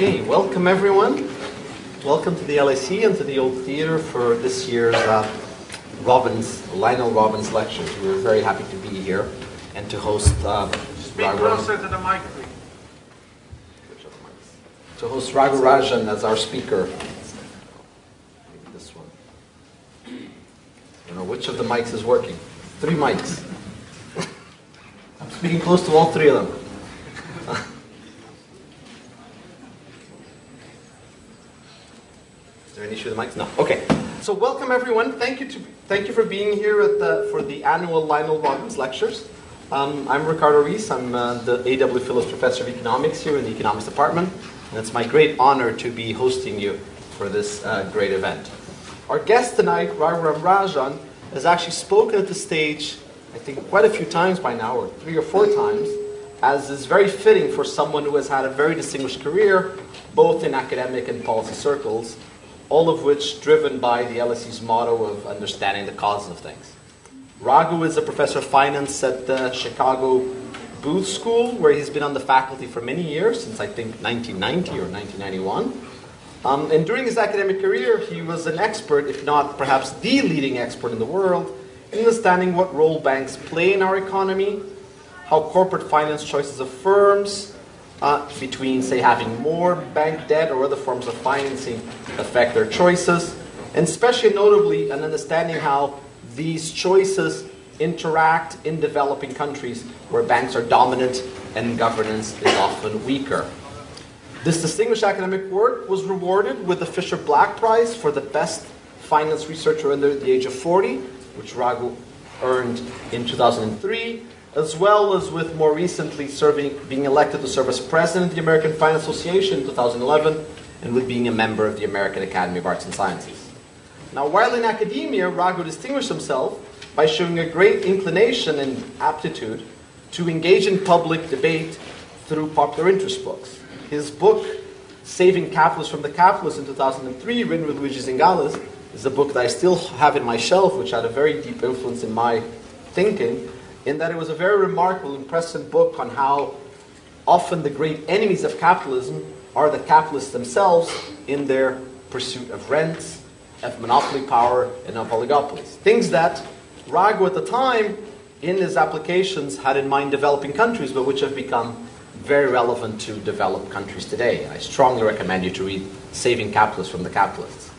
Okay, welcome everyone. Welcome to the LSE and to the Old Theatre for this year's Lionel Robbins lectures. We're very happy to be here and to host Raghuram Rajan as our speaker. Maybe this one. I don't know which of the mics is working. Three mics. I'm speaking close to all three of them. Any issue with the mics? No. Okay. So welcome everyone. Thank you for being here at for the annual Lionel Robbins lectures. I'm Ricardo Reis. I'm the AW Phillips Professor of Economics here in the Economics Department, and it's my great honor to be hosting you for this great event. Our guest tonight, Raghuram Rajan, has actually spoken at the stage, I think, quite a few times by now, or three or four times, as is very fitting for someone who has had a very distinguished career, both in academic and policy circles, all of which driven by the LSE's motto of understanding the causes of things. Raghu is a professor of finance at the Chicago Booth School, where he's been on the faculty for many years, since I think 1990 or 1991. And during his academic career, he was an expert, if not perhaps the leading expert in the world, in understanding what role banks play in our economy, how corporate finance choices of firms, between, say, having more bank debt or other forms of financing affect their choices, and especially notably an understanding how these choices interact in developing countries where banks are dominant and governance is often weaker. This distinguished academic work was rewarded with the Fisher Black Prize for the best finance researcher under the age of 40, which Raghu earned in 2003, as well as with more recently being elected to serve as president of the American Finance Association in 2011, and with being a member of the American Academy of Arts and Sciences. Now, while in academia, Raghu distinguished himself by showing a great inclination and aptitude to engage in public debate through popular interest books. His book, Saving Capitalists from the Capitalists in 2003, written with Luigi Zingales, is a book that I still have in my shelf, which had a very deep influence in my thinking, in that it was a very remarkable, impressive book on how often the great enemies of capitalism are the capitalists themselves in their pursuit of rents, of monopoly power, and of oligopolies. Things that Raghu at the time, in his applications, had in mind developing countries, but which have become very relevant to developed countries today. I strongly recommend you to read Saving Capitalists from the Capitalists.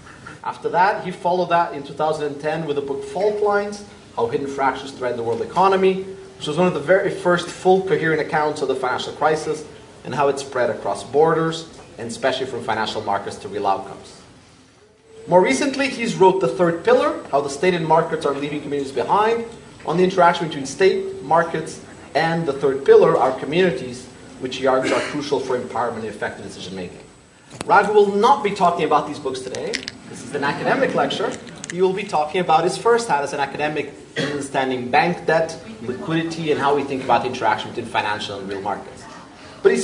After that, he followed that in 2010 with the book Fault Lines, How Hidden Fractures Threaten the World Economy, which was one of the very first full coherent accounts of the financial crisis and how it spread across borders, and especially from financial markets to real outcomes. More recently, he's wrote The Third Pillar, How the State and Markets Are Leaving Communities Behind, on the interaction between state, markets, and the third pillar, our communities, which he argues are crucial for empowerment and effective decision-making. Raghu will not be talking about these books today. This is an academic lecture. He will be talking about his first hand as an academic in understanding bank debt, liquidity, and how we think about the interaction between financial and real markets. But he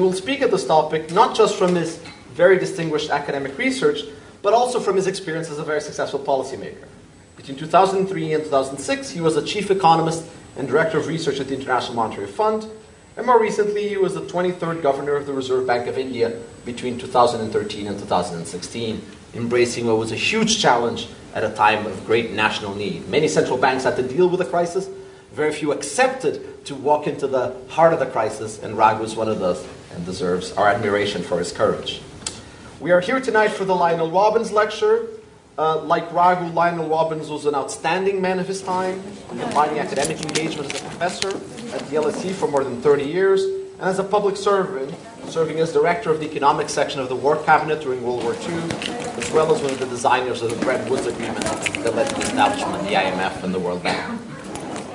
will speak at this topic not just from his very distinguished academic research, but also from his experience as a very successful policymaker. Between 2003 and 2006, he was a chief economist and director of research at the International Monetary Fund, and more recently, he was the 23rd governor of the Reserve Bank of India between 2013 and 2016. Embracing what was a huge challenge at a time of great national need. Many central banks had to deal with the crisis. Very few accepted to walk into the heart of the crisis, and Raghu was one of those and deserves our admiration for his courage. We are here tonight for the Lionel Robbins lecture. Like Raghu, Lionel Robbins was an outstanding man of his time, combining academic engagement as a professor at the LSE for more than 30 years, and as a public servant, serving as director of the economics section of the War Cabinet during World War II, as well as one of the designers of the Bretton Woods Agreement that led to the establishment of the IMF and the World Bank.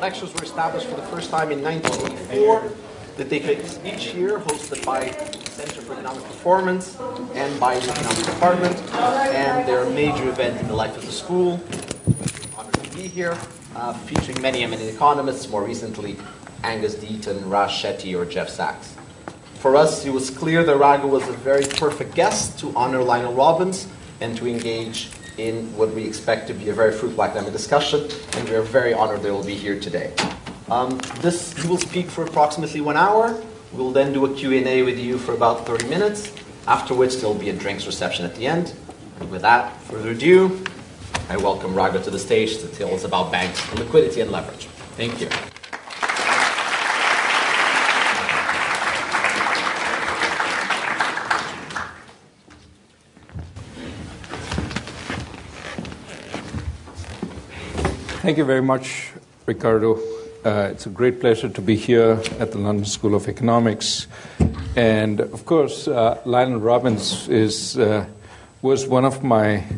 Lectures were established for the first time in 1984, that they take each year, hosted by the Center for Economic Performance and by the Economics Department, and they're a major event in the life of the school. Honored to be here, featuring many eminent economists, more recently Angus Deaton, Raj Shetty, or Jeff Sachs. For us, it was clear that Raghu was a very perfect guest to honor Lionel Robbins and to engage in what we expect to be a very fruitful academic discussion, and we are very honored that he will be here today. He will speak for approximately 1 hour, We'll then do a Q&A with you for about 30 minutes, after which there'll be a drinks reception at the end. And without further ado, I welcome Raghu to the stage to tell us about banks and liquidity and leverage. Thank you. Thank you very much, Ricardo. It's a great pleasure to be here at the London School of Economics. And of course, Lionel Robbins was one of the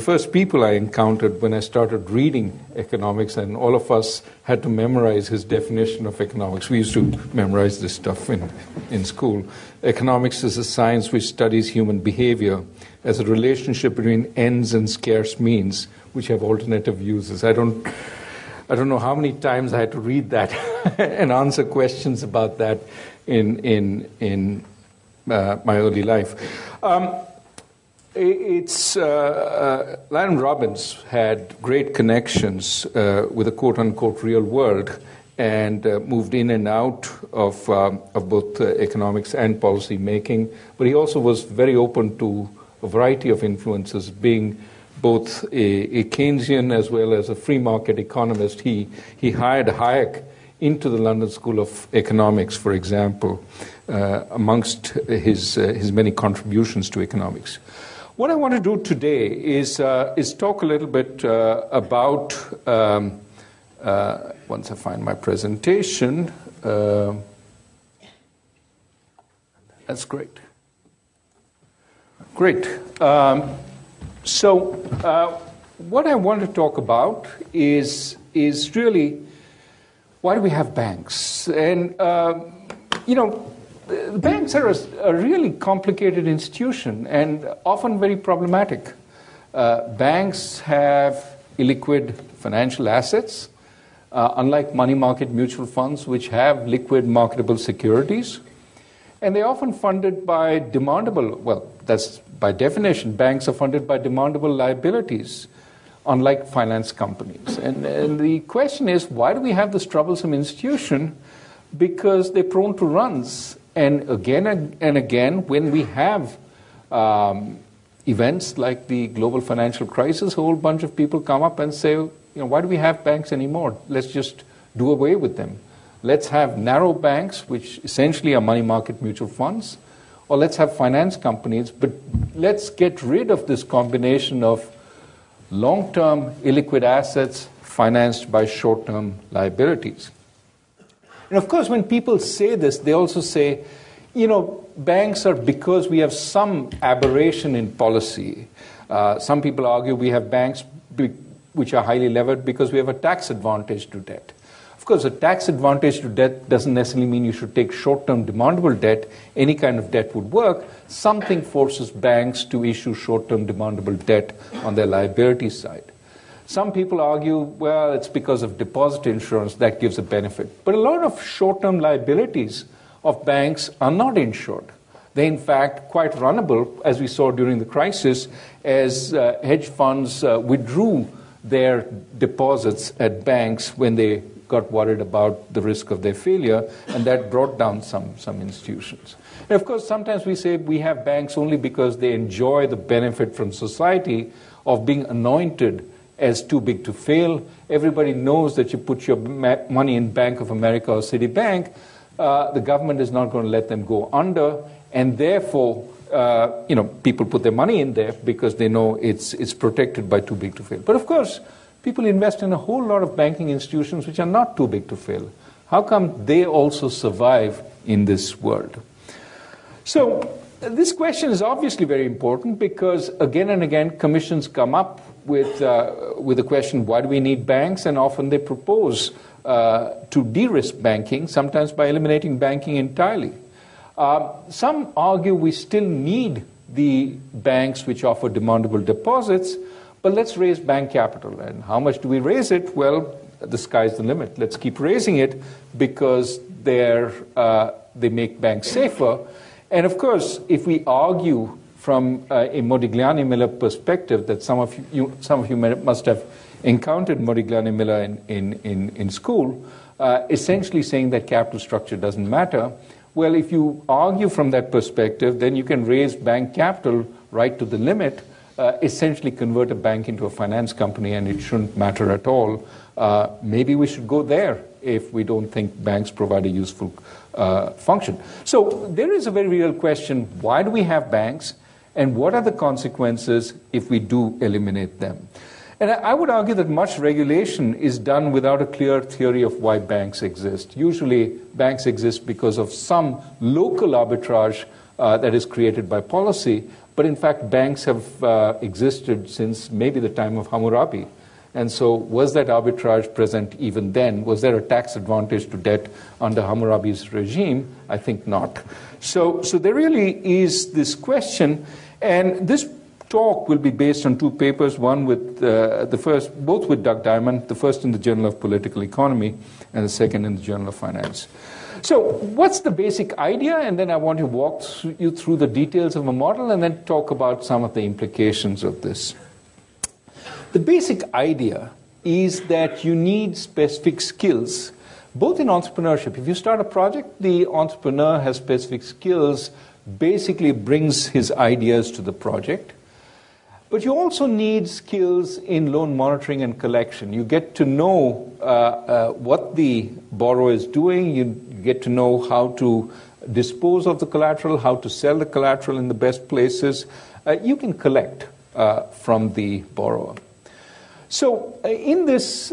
first people I encountered when I started reading economics, and all of us had to memorize his definition of economics. We used to memorize this stuff in school. Economics is a science which studies human behavior as a relationship between ends and scarce means, which have alternative uses. I don't know how many times I had to read that and answer questions about that in my early life. Lionel Robbins had great connections with the quote-unquote real world, and moved in and out of both economics and policy making. But he also was very open to a variety of influences, being both a Keynesian as well as a free market economist. He hired Hayek into the London School of Economics, for example, amongst his many contributions to economics. What I want to do today is talk a little bit about, once I find my presentation, that's great. Great. So what I want to talk about is really, why do we have banks? And, the banks are a really complicated institution and often very problematic. Banks have illiquid financial assets, unlike money market mutual funds, which have liquid marketable securities. And they're often funded by demandable, well, that's by definition, banks are funded by demandable liabilities, unlike finance companies. And the question is, why do we have this troublesome institution? Because they're prone to runs. And again and again, when we have events like the global financial crisis, a whole bunch of people come up and say, why do we have banks anymore? Let's just do away with them. Let's have narrow banks, which essentially are money market mutual funds, or let's have finance companies, but let's get rid of this combination of long-term illiquid assets financed by short-term liabilities. And of course, when people say this, they also say, banks are because we have some aberration in policy. Some people argue we have banks which are highly levered because we have a tax advantage to debt. Of course, a tax advantage to debt doesn't necessarily mean you should take short-term demandable debt. Any kind of debt would work. Something forces banks to issue short-term demandable debt on their liability side. Some people argue, well, it's because of deposit insurance that gives a benefit. But a lot of short-term liabilities of banks are not insured. They're, in fact, quite runnable, as we saw during the crisis, as hedge funds withdrew their deposits at banks when they got worried about the risk of their failure, and that brought down some institutions. And of course, sometimes we say we have banks only because they enjoy the benefit from society of being anointed as too big to fail. Everybody knows that you put your money in Bank of America or Citibank, the government is not going to let them go under, and therefore, people put their money in there because they know it's protected by too big to fail. But of course, people invest in a whole lot of banking institutions which are not too big to fail. How come they also survive in this world? So this question is obviously very important because again and again commissions come up with the question, why do we need banks? And often they propose to de-risk banking, sometimes by eliminating banking entirely. Some argue we still need the banks which offer demandable deposits, but let's raise bank capital. And how much do we raise it? Well, the sky's the limit. Let's keep raising it because they make banks safer. And of course, if we argue from a Modigliani-Miller perspective that some of you must have encountered Modigliani-Miller in school. essentially saying that capital structure doesn't matter. Well, if you argue from that perspective, then you can raise bank capital right to the limit, essentially convert a bank into a finance company, and it shouldn't matter at all. Maybe we should go there if we don't think banks provide a useful function. So there is a very real question, why do we have banks, and what are the consequences if we do eliminate them? And I would argue that much regulation is done without a clear theory of why banks exist. Usually, banks exist because of some local arbitrage that is created by policy, but in fact, banks have existed since maybe the time of Hammurabi. And so was that arbitrage present even then? Was there a tax advantage to debt under Hammurabi's regime? I think not. So there really is this question, and this talk will be based on two papers, one with the first, both with Doug Diamond, the first in the Journal of Political Economy and the second in the Journal of Finance. So what's the basic idea? And then I want to walk you through the details of a model and then talk about some of the implications of this. The basic idea is that you need specific skills, both in entrepreneurship. If you start a project, the entrepreneur has specific skills, basically brings his ideas to the project. But you also need skills in loan monitoring and collection. You get to know what the borrower is doing. You get to know how to dispose of the collateral, how to sell the collateral in the best places. You can collect from the borrower. So in this,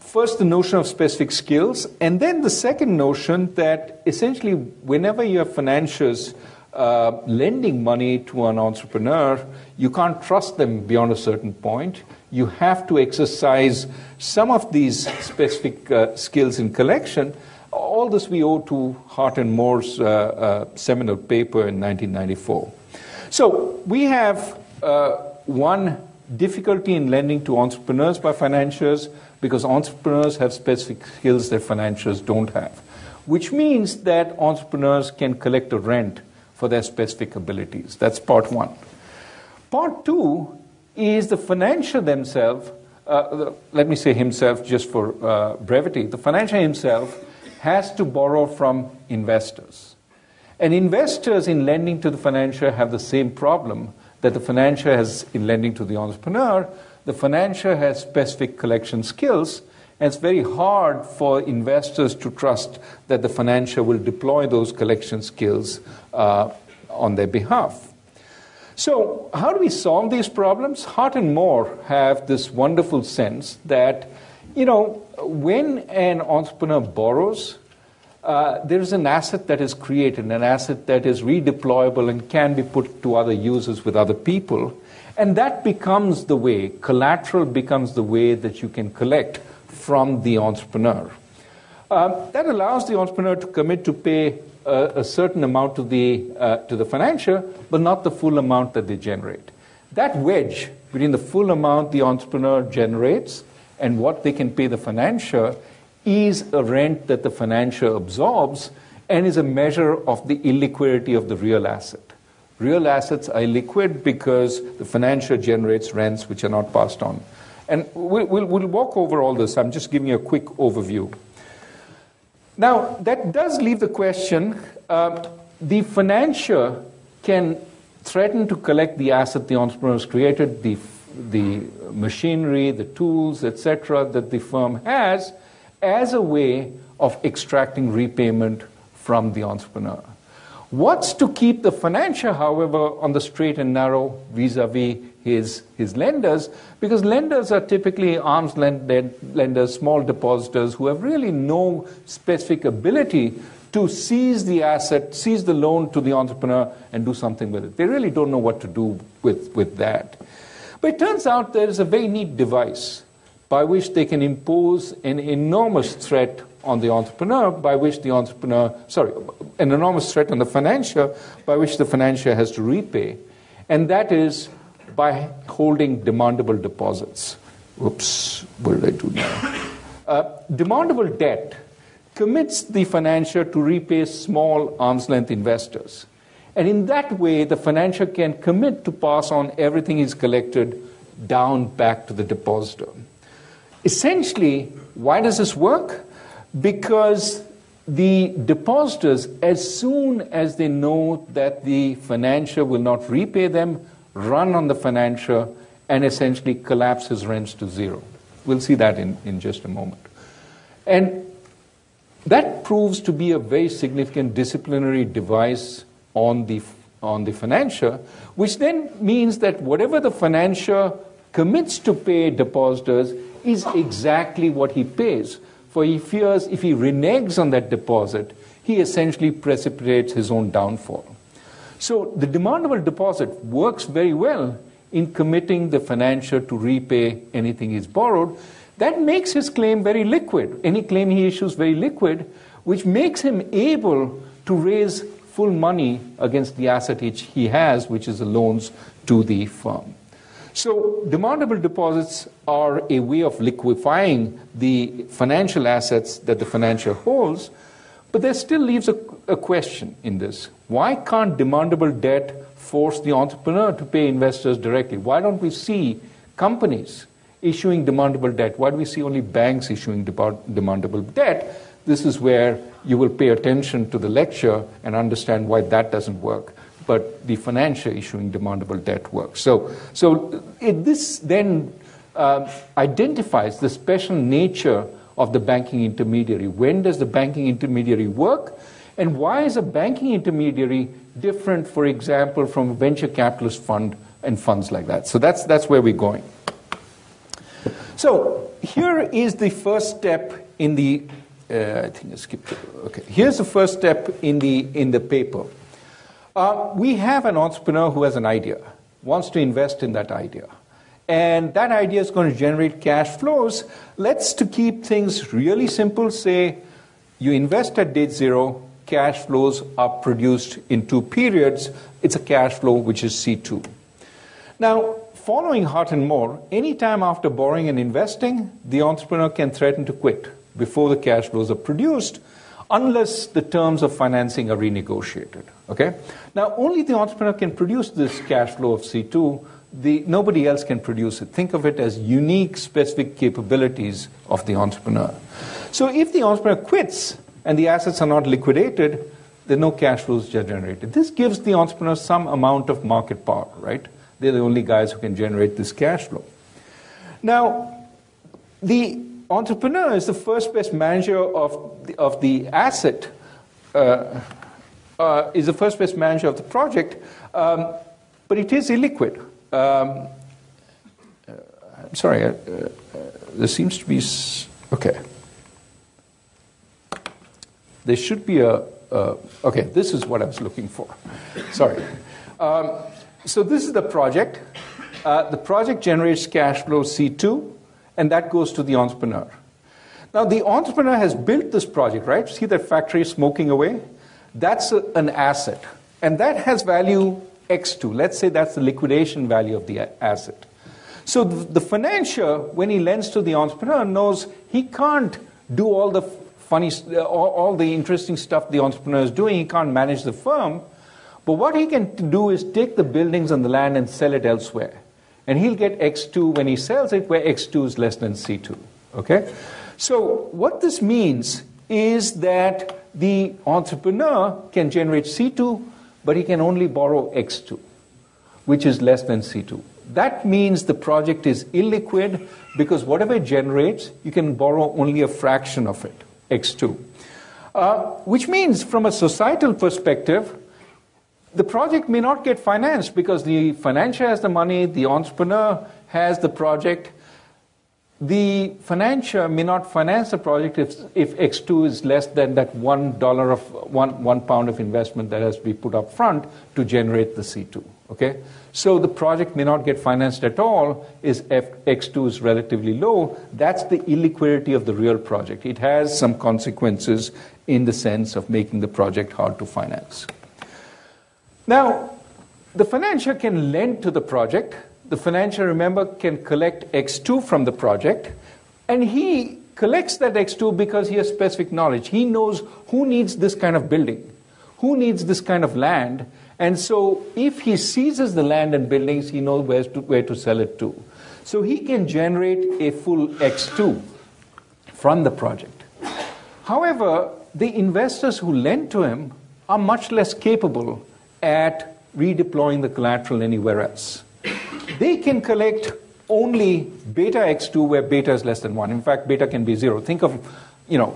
first the notion of specific skills, and then the second notion that essentially whenever you have financiers lending money to an entrepreneur, you can't trust them beyond a certain point. You have to exercise some of these specific skills in collection. All this we owe to Hart and Moore's seminal paper in 1994. So we have one difficulty in lending to entrepreneurs by financiers because entrepreneurs have specific skills that financiers don't have, which means that entrepreneurs can collect a rent for their specific abilities. That's part one. Part two is the financier themselves, let me say himself just for brevity, the financier himself has to borrow from investors. And investors in lending to the financier have the same problem that the financier has in lending to the entrepreneur. The financier has specific collection skills, and it's very hard for investors to trust that the financier will deploy those collection skills on their behalf. So how do we solve these problems? Hart and Moore have this wonderful sense that, you know, when an entrepreneur borrows, there is an asset that is created, an asset that is redeployable and can be put to other uses with other people. And that becomes the way, collateral becomes the way that you can collect from the entrepreneur. That allows the entrepreneur to commit to pay a certain amount to the financier, but not the full amount that they generate. That wedge between the full amount the entrepreneur generates and what they can pay the financier is a rent that the financier absorbs and is a measure of the illiquidity of the real asset. Real assets are illiquid because the financier generates rents which are not passed on. And we'll walk over all this. I'm just giving you a quick overview. Now, that does leave the question, the financier can threaten to collect the asset the entrepreneurs created, the machinery, the tools, etc., that the firm has, as a way of extracting repayment from the entrepreneur. What's to keep the financier, however, on the straight and narrow vis-a-vis his lenders? Because lenders are typically arm's lenders, small depositors who have really no specific ability to seize the asset, seize the loan to the entrepreneur and do something with it. They really don't know what to do with that. But it turns out there is a very neat device by which they can impose an enormous threat on the entrepreneur, by which the entrepreneur, an enormous threat on the financier, by which the financier has to repay. And that is by holding demandable deposits. Oops, what did I do now? Demandable debt commits the financier to repay small arm's length investors. And in that way, the financier can commit to pass on everything he's collected down back to the depositor. Essentially, why does this work? because the depositors, as soon as they know that the financier will not repay them, run on the financier and essentially collapse his rents to zero. We'll see that in just a moment. And that proves to be a very significant disciplinary device on the financier, which then means that whatever the financier commits to pay depositors is exactly what he pays. For he fears if he reneges on that deposit, he essentially precipitates his own downfall. So the demandable deposit works very well in committing the financier to repay anything he's borrowed. That makes his claim very liquid. Any claim he issues very liquid, which makes him able to raise full money against the asset he has, which is the loans to the firm. So demandable deposits are a way of liquefying the financial assets that the financier holds, but there still leaves a question in this. Why can't demandable debt force the entrepreneur to pay investors directly? Why don't we see companies issuing demandable debt? Why do we see only banks issuing demandable debt? This is where you will pay attention to the lecture and understand why that doesn't work, but the financier issuing demandable debt works. So this then identifies the special nature of the banking intermediary. When does the banking intermediary work? And why is a banking intermediary different, for example, from a venture capitalist fund and funds like that? So that's where we're going. So here is the first step in the. I think I skipped it. Okay, here's the first step in the paper. We have an entrepreneur who has an idea, wants to invest in that idea, and that idea is going to generate cash flows. Let's, to keep things really simple, say you invest at date zero. Cash flows are produced in two periods. It's a cash flow which is C2. Now, following Hart and Moore, any time after borrowing and investing, the entrepreneur can threaten to quit before the cash flows are produced, unless the terms of financing are renegotiated. Okay? Now, only the entrepreneur can produce this cash flow of C2. Nobody else can produce it. Think of it as unique, specific capabilities of the entrepreneur. So if the entrepreneur quits and the assets are not liquidated, then no cash flows are generated. This gives the entrepreneur some amount of market power, right? They're the only guys who can generate this cash flow. Now, the entrepreneur is the first best manager of the asset, is the first best manager of the project, but it is illiquid. I'm sorry, there seems to be... Okay. There should be a... Okay, this is what I was looking for. Sorry. So this is the project. The project generates cash flow C2, and that goes to the entrepreneur. Now, the entrepreneur has built this project, right? See that factory smoking away? That's an asset. And that has value X2. Let's say that's the liquidation value of the asset. So the financier, when he lends to the entrepreneur, knows he can't do all the funny, all the interesting stuff the entrepreneur is doing. He can't manage the firm. But what he can do is take the buildings and the land and sell it elsewhere. And he'll get X2 when he sells it, where X2 is less than C2. Okay? So what this means is that the entrepreneur can generate C2, but he can only borrow X2, which is less than C2. That means the project is illiquid, because whatever it generates, you can borrow only a fraction of it, X2. Which means, from a societal perspective, the project may not get financed because the financier has the money, the entrepreneur has the project. The financier may not finance the project if X2 is less than that one pound of investment that has to be put up front to generate the C2. Okay? So the project may not get financed at all if X2 is relatively low. That's the illiquidity of the real project. It has some consequences in the sense of making the project hard to finance. Now, the financier can lend to the project. The financier, remember, can collect X2 from the project. And he collects that X2 because he has specific knowledge. He knows who needs this kind of building, who needs this kind of land. And so if he seizes the land and buildings, he knows where to sell it to. So he can generate a full X2 from the project. However, the investors who lend to him are much less capable at redeploying the collateral anywhere else. They can collect only beta x2 where beta is less than 1. In fact, beta can be 0. Think of,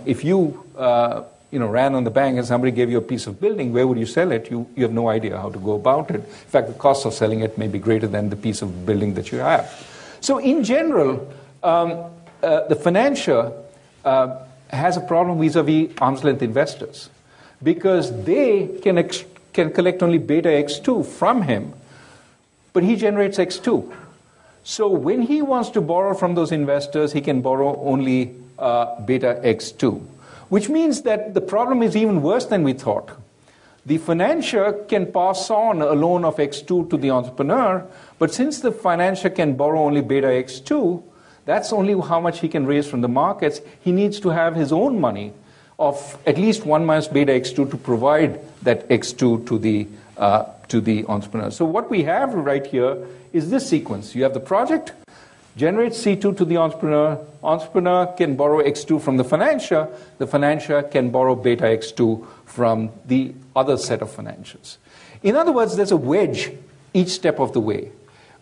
if you ran on the bank and somebody gave you a piece of building, where would you sell it? You have no idea how to go about it. In fact, the cost of selling it may be greater than the piece of building that you have. So in general, the financier has a problem vis-a-vis arm's length investors because they can collect only beta x2 from him, but he generates x2. So when he wants to borrow from those investors, he can borrow only beta x2, which means that the problem is even worse than we thought. The financier can pass on a loan of x2 to the entrepreneur, but since the financier can borrow only beta x2, that's only how much he can raise from the markets. He needs to have his own money of at least 1 minus beta x2 to provide that x2 to the entrepreneur. So what we have right here is this sequence. You have the project, generate C2 to the entrepreneur. Entrepreneur can borrow X2 from the financier. The financier can borrow beta X2 from the other set of financiers. In other words, there's a wedge each step of the way.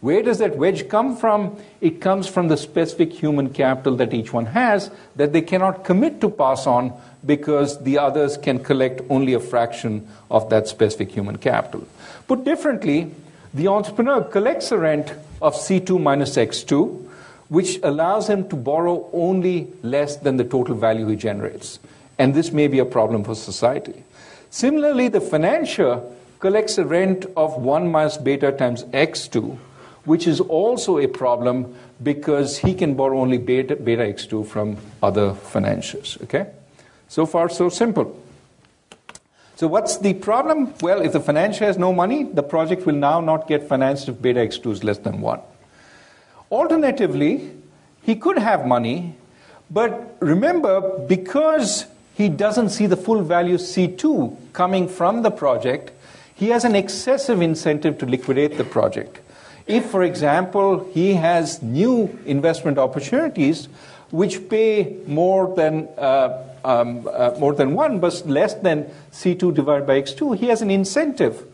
Where does that wedge come from? It comes from the specific human capital that each one has that they cannot commit to pass on because the others can collect only a fraction of that specific human capital. Put differently, the entrepreneur collects a rent of C2 minus X2, which allows him to borrow only less than the total value he generates. And this may be a problem for society. Similarly, the financier collects a rent of 1 minus beta times X2, which is also a problem because he can borrow only beta X2 from other financiers. Okay? So far, so simple. So what's the problem? Well, if the financier has no money, the project will now not get financed if beta X2 is less than 1. Alternatively, he could have money, but remember, because he doesn't see the full value C2 coming from the project, he has an excessive incentive to liquidate the project. If, for example, he has new investment opportunities which pay more than 1 but less than C2 divided by X2, he has an incentive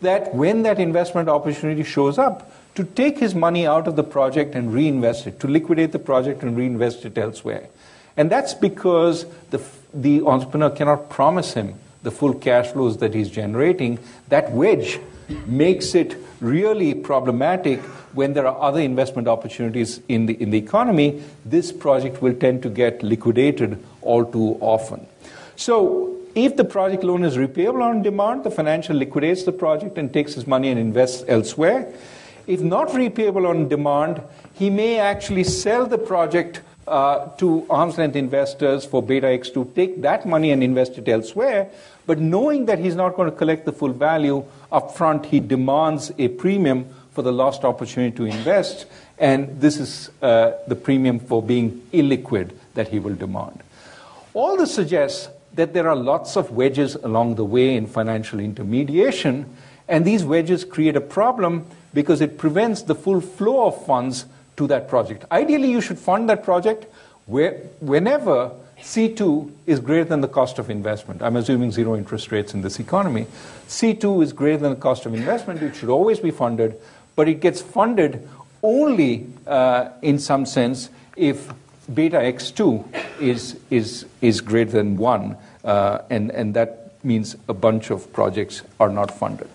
that when that investment opportunity shows up, to take his money out of the project and reinvest it, to liquidate the project and reinvest it elsewhere. And that's because the entrepreneur cannot promise him the full cash flows that he's generating. That wedge makes it really problematic when there are other investment opportunities in the economy. This project will tend to get liquidated all too often. So if the project loan is repayable on demand, the financier liquidates the project and takes his money and invests elsewhere. If not repayable on demand, he may actually sell the project to arm's length investors for beta X2, take that money and invest it elsewhere. But knowing that he's not going to collect the full value up front, he demands a premium for the lost opportunity to invest. And this is the premium for being illiquid that he will demand. All this suggests that there are lots of wedges along the way in financial intermediation. And these wedges create a problem because it prevents the full flow of funds to that project. Ideally, you should fund that project whenever C2 is greater than the cost of investment. I'm assuming zero interest rates in this economy. C2 is greater than the cost of investment. It should always be funded, but it gets funded only in some sense if beta X2 is greater than 1, and that means a bunch of projects are not funded.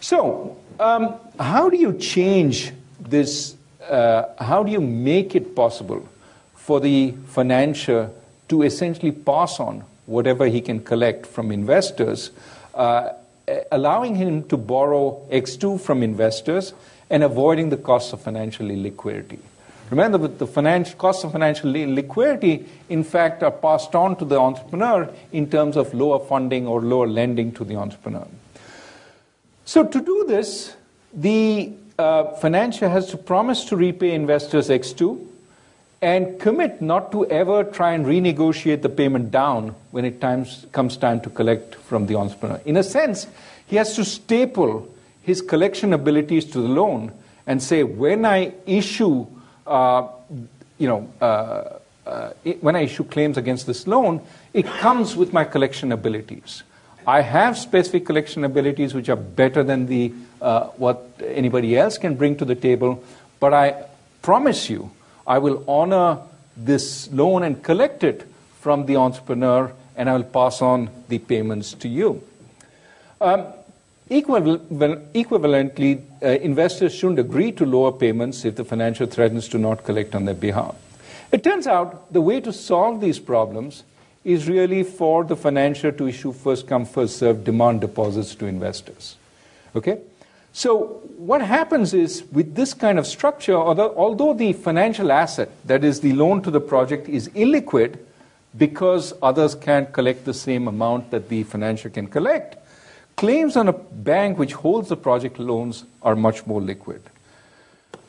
So how do you change this? How do you make it possible for the financier to essentially pass on whatever he can collect from investors, allowing him to borrow X2 from investors and avoiding the cost of financial illiquidity? Remember that the costs of financial liquidity, in fact, are passed on to the entrepreneur in terms of lower funding or lower lending to the entrepreneur. So to do this, the financier has to promise to repay investors X2 and commit not to ever try and renegotiate the payment down when it comes time to collect from the entrepreneur. In a sense, he has to staple his collection abilities to the loan and say, when I issue when I issue claims against this loan, it comes with my collection abilities. I have specific collection abilities which are better than the what anybody else can bring to the table, but I promise you I will honor this loan and collect it from the entrepreneur, and I will pass on the payments to you. Equivalently, investors shouldn't agree to lower payments if the financier threatens to not collect on their behalf. It turns out the way to solve these problems is really for the financier to issue first-come, first-served demand deposits to investors. Okay? So what happens is, with this kind of structure, although the financial asset, that is the loan to the project, is illiquid because others can't collect the same amount that the financier can collect, claims on a bank which holds the project loans are much more liquid.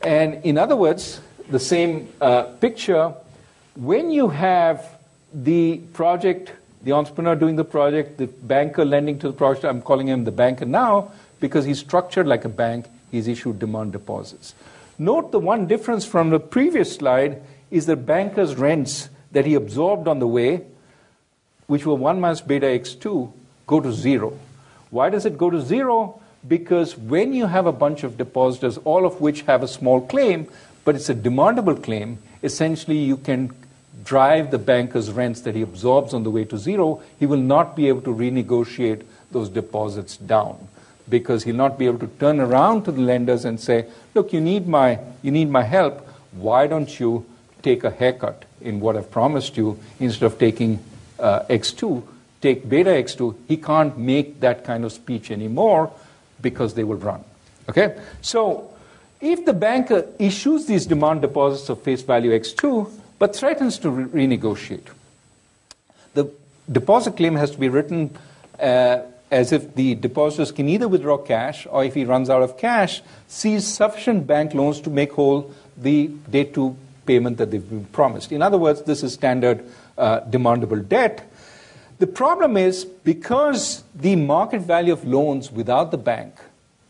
And in other words, the same picture, when you have the project, the entrepreneur doing the project, the banker lending to the project, I'm calling him the banker now because he's structured like a bank, he's issued demand deposits. Note the one difference from the previous slide is the banker's rents that he absorbed on the way, which were 1 minus beta x2, go to zero. Why does it go to zero? Because when you have a bunch of depositors, all of which have a small claim, but it's a demandable claim, essentially you can drive the banker's rents that he absorbs on the way to zero. He will not be able to renegotiate those deposits down because he'll not be able to turn around to the lenders and say, look, you need my help. Why don't you take a haircut in what I've promised you? Instead of taking X2, take beta X2. He can't make that kind of speech anymore because they will run. Okay? So if the banker issues these demand deposits of face value X2, but threatens to renegotiate, the deposit claim has to be written as if the depositors can either withdraw cash or, if he runs out of cash, seize sufficient bank loans to make whole the day two payment that they've been promised. In other words, this is standard demandable debt. The problem is because the market value of loans without the bank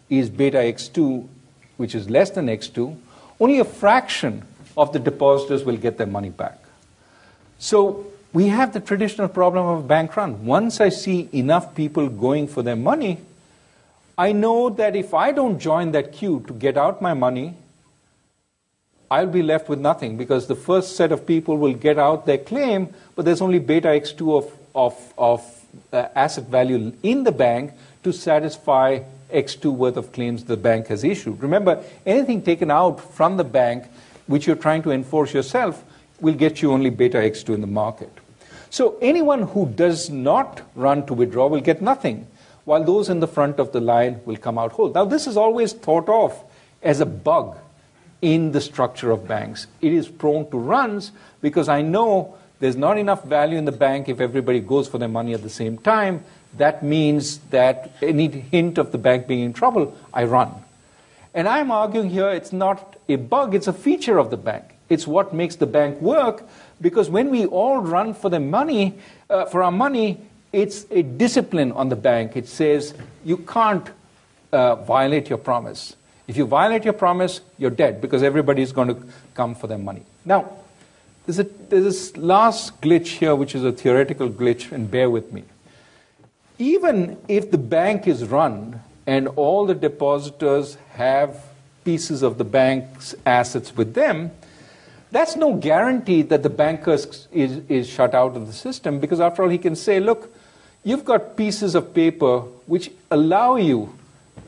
is beta x2, which is less than x2, only a fraction of the depositors will get their money back. So we have the traditional problem of a bank run. Once I see enough people going for their money, I know that if I don't join that queue to get out my money, I'll be left with nothing because the first set of people will get out their claim, but there's only beta x2 of asset value in the bank to satisfy x2 worth of claims the bank has issued. Remember, anything taken out from the bank which you're trying to enforce yourself, will get you only beta x2 in the market. So anyone who does not run to withdraw will get nothing, while those in the front of the line will come out whole. Now, this is always thought of as a bug in the structure of banks. It is prone to runs because I know there's not enough value in the bank if everybody goes for their money at the same time. That means that any hint of the bank being in trouble, I run. And I'm arguing here it's not a bug, it's a feature of the bank. It's what makes the bank work, because when we all run for the money, for our money, it's a discipline on the bank. It says you can't violate your promise. If you violate your promise, you're dead, because everybody's going to come for their money. Now, there's this last glitch here, which is a theoretical glitch, and bear with me. Even if the bank is run, and all the depositors have pieces of the bank's assets with them, that's no guarantee that the banker is shut out of the system, because after all he can say, look, you've got pieces of paper which allow you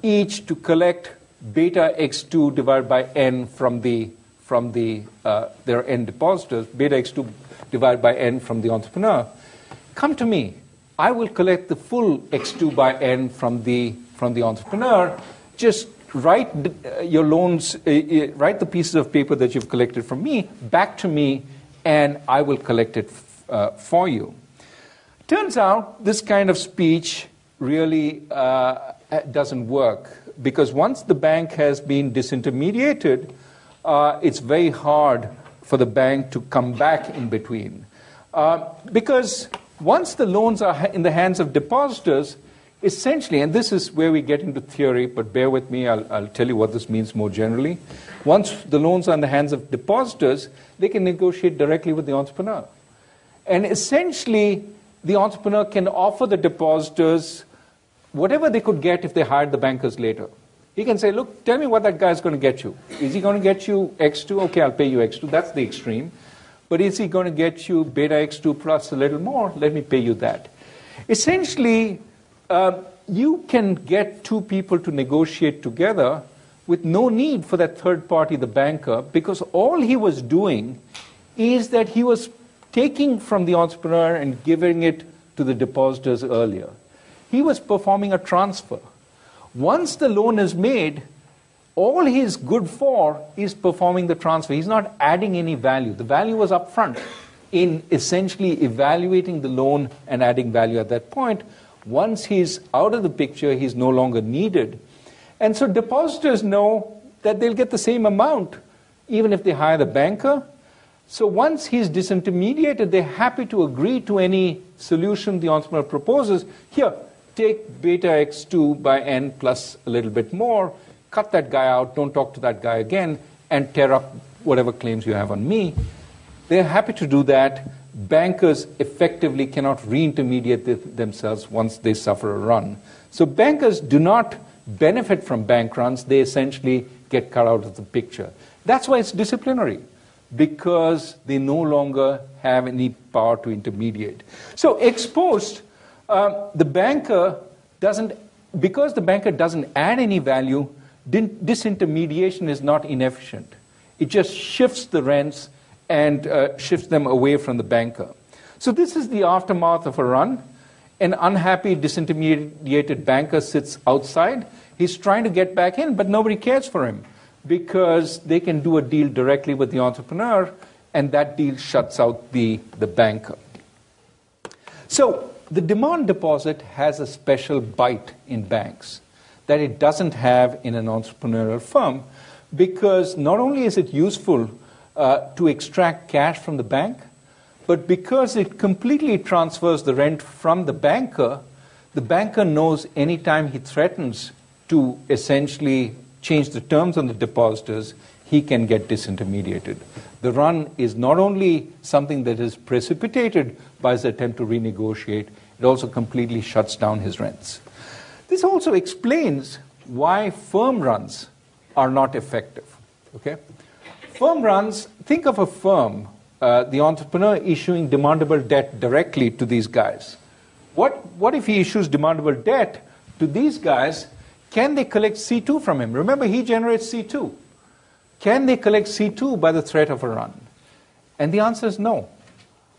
each to collect beta x2 divided by n from their n depositors, beta x2 divided by n from the entrepreneur. Come to me. I will collect the full x2 by n from the entrepreneur. Just write your loans, write the pieces of paper that you've collected from me back to me, and I will collect it for you. Turns out this kind of speech really doesn't work, because once the bank has been disintermediated, it's very hard for the bank to come back in between. Because once the loans are in the hands of depositors, essentially, and this is where we get into theory, but bear with me, I'll tell you what this means more generally. Once the loans are in the hands of depositors, they can negotiate directly with the entrepreneur. And essentially, the entrepreneur can offer the depositors whatever they could get if they hired the bankers later. He can say, look, tell me what that guy's going to get you. Is he going to get you X2? Okay, I'll pay you X2. That's the extreme. But is he going to get you beta X2 plus a little more? Let me pay you that. Essentially, you can get two people to negotiate together with no need for that third party, the banker, because all he was doing is that he was taking from the entrepreneur and giving it to the depositors earlier. He was performing a transfer. Once the loan is made, all he's good for is performing the transfer. He's not adding any value. The value was up front in essentially evaluating the loan and adding value at that point. Once he's out of the picture, he's no longer needed. And so depositors know that they'll get the same amount even if they hire the banker. So once he's disintermediated, they're happy to agree to any solution the entrepreneur proposes. Here, take beta x2 by n plus a little bit more, cut that guy out, don't talk to that guy again, and tear up whatever claims you have on me. They're happy to do that. Bankers effectively cannot reintermediate themselves once they suffer a run. So bankers do not benefit from bank runs. They essentially get cut out of the picture. That's why it's disciplinary, because they no longer have any power to intermediate. So ex post, because the banker doesn't add any value, disintermediation is not inefficient. It just shifts the rents and shifts them away from the banker. So this is the aftermath of a run. An unhappy, disintermediated banker sits outside. He's trying to get back in, but nobody cares for him, because they can do a deal directly with the entrepreneur, and that deal shuts out the banker. So the demand deposit has a special bite in banks that it doesn't have in an entrepreneurial firm, because not only is it useful to extract cash from the bank, but because it completely transfers the rent from the banker knows any time he threatens to essentially change the terms on the depositors, he can get disintermediated. The run is not only something that is precipitated by his attempt to renegotiate, it also completely shuts down his rents. This also explains why firm runs are not effective. Okay? Firm runs, think of a firm, the entrepreneur issuing demandable debt directly to these guys. What if he issues demandable debt to these guys? Can they collect C2 from him? Remember, he generates C2. Can they collect C2 by the threat of a run? And the answer is no.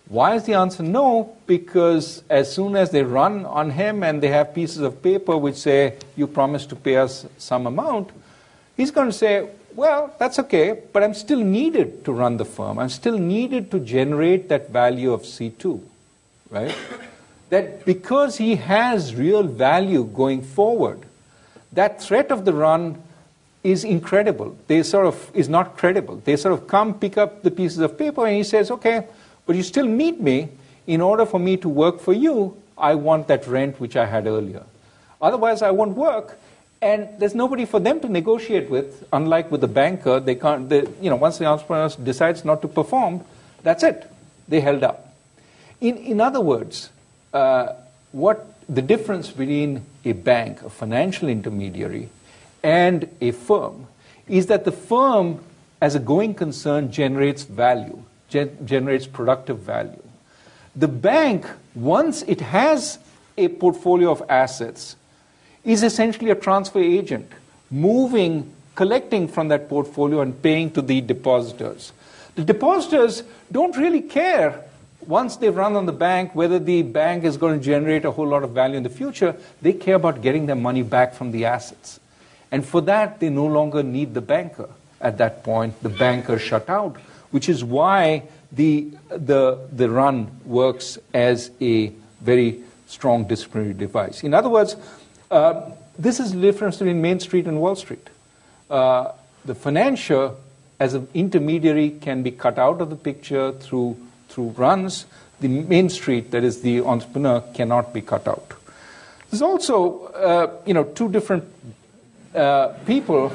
Why is the answer no? Because as soon as they run on him and they have pieces of paper which say, you promised to pay us some amount, he's going to say, well, that's okay, but I'm still needed to run the firm. I'm still needed to generate that value of C2, right? That because he has real value going forward, that threat of the run is incredible. Is not credible. They sort of come pick up the pieces of paper and he says, okay, but you still need me. In order for me to work for you, I want that rent which I had earlier. Otherwise, I won't work. And there's nobody for them to negotiate with. Unlike with the banker, they can't. Once the entrepreneur decides not to perform, that's it. They held up. In other words, what the difference between a bank, a financial intermediary, and a firm is that the firm, as a going concern, generates value, generates productive value. The bank, once it has a portfolio of assets, is essentially a transfer agent, collecting from that portfolio and paying to the depositors. The depositors don't really care once they've run on the bank, whether the bank is going to generate a whole lot of value in the future. They care about getting their money back from the assets. And for that, they no longer need the banker. At that point, the banker shut out, which is why the run works as a very strong disciplinary device. In other words, this is the difference between Main Street and Wall Street. The financier, as an intermediary, can be cut out of the picture through runs. The Main Street, that is the entrepreneur, cannot be cut out. There's also, two different people.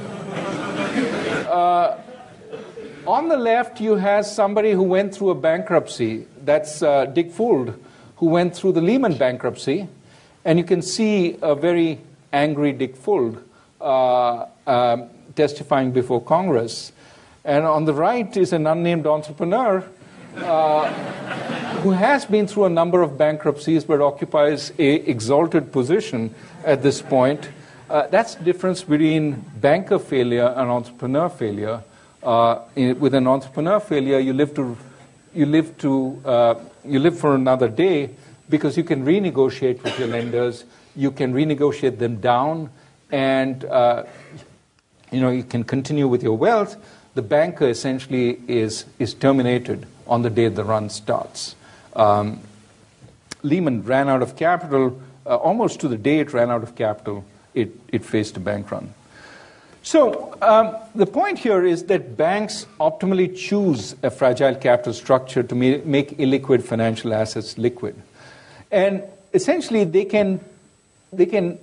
On the left, you have somebody who went through a bankruptcy. That's Dick Fuld, who went through the Lehman bankruptcy. And you can see a very angry Dick Fuld testifying before Congress. And on the right is an unnamed entrepreneur who has been through a number of bankruptcies but occupies an exalted position at this point. That's the difference between banker failure and entrepreneur failure. With an entrepreneur failure, you live for another day because you can renegotiate with your lenders, you can renegotiate them down, and you can continue with your wealth. The banker essentially is terminated on the day the run starts. Lehman ran out of capital almost to the day it ran out of capital. It faced a bank run. So the point here is that banks optimally choose a fragile capital structure to make illiquid financial assets liquid. And essentially, they can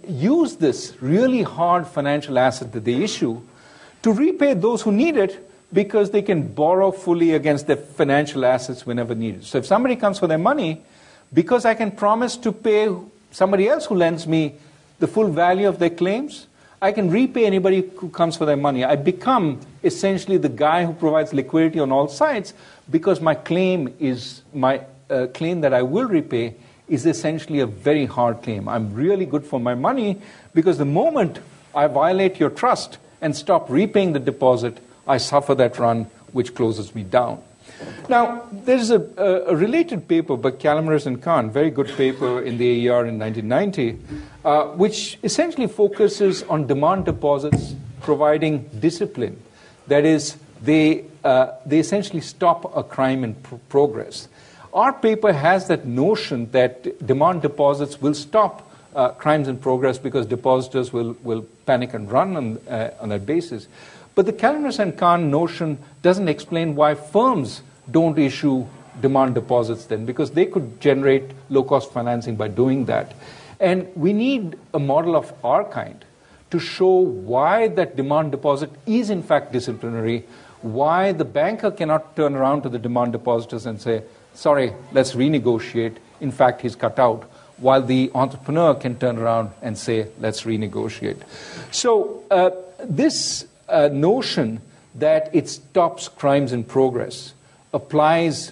use this really hard financial asset that they issue to repay those who need it, because they can borrow fully against their financial assets whenever needed. So if somebody comes for their money, because I can promise to pay somebody else who lends me the full value of their claims, I can repay anybody who comes for their money. I become essentially the guy who provides liquidity on all sides, because my claim is my claim that I will repay is essentially a very hard claim. I'm really good for my money, because the moment I violate your trust and stop repaying the deposit, I suffer that run, which closes me down. Now, there's a related paper by Calomiris and Khan, very good paper in the AER in 1990, which essentially focuses on demand deposits providing discipline. That is, they essentially stop a crime in progress. Our paper has that notion that demand deposits will stop crimes in progress because depositors will panic and run on that basis. But the Calomiris and Khan notion doesn't explain why firms don't issue demand deposits then, because they could generate low-cost financing by doing that. And we need a model of our kind to show why that demand deposit is in fact disciplinary, why the banker cannot turn around to the demand depositors and say, sorry, let's renegotiate. In fact, he's cut out, while the entrepreneur can turn around and say, let's renegotiate. So this notion that it stops crimes in progress applies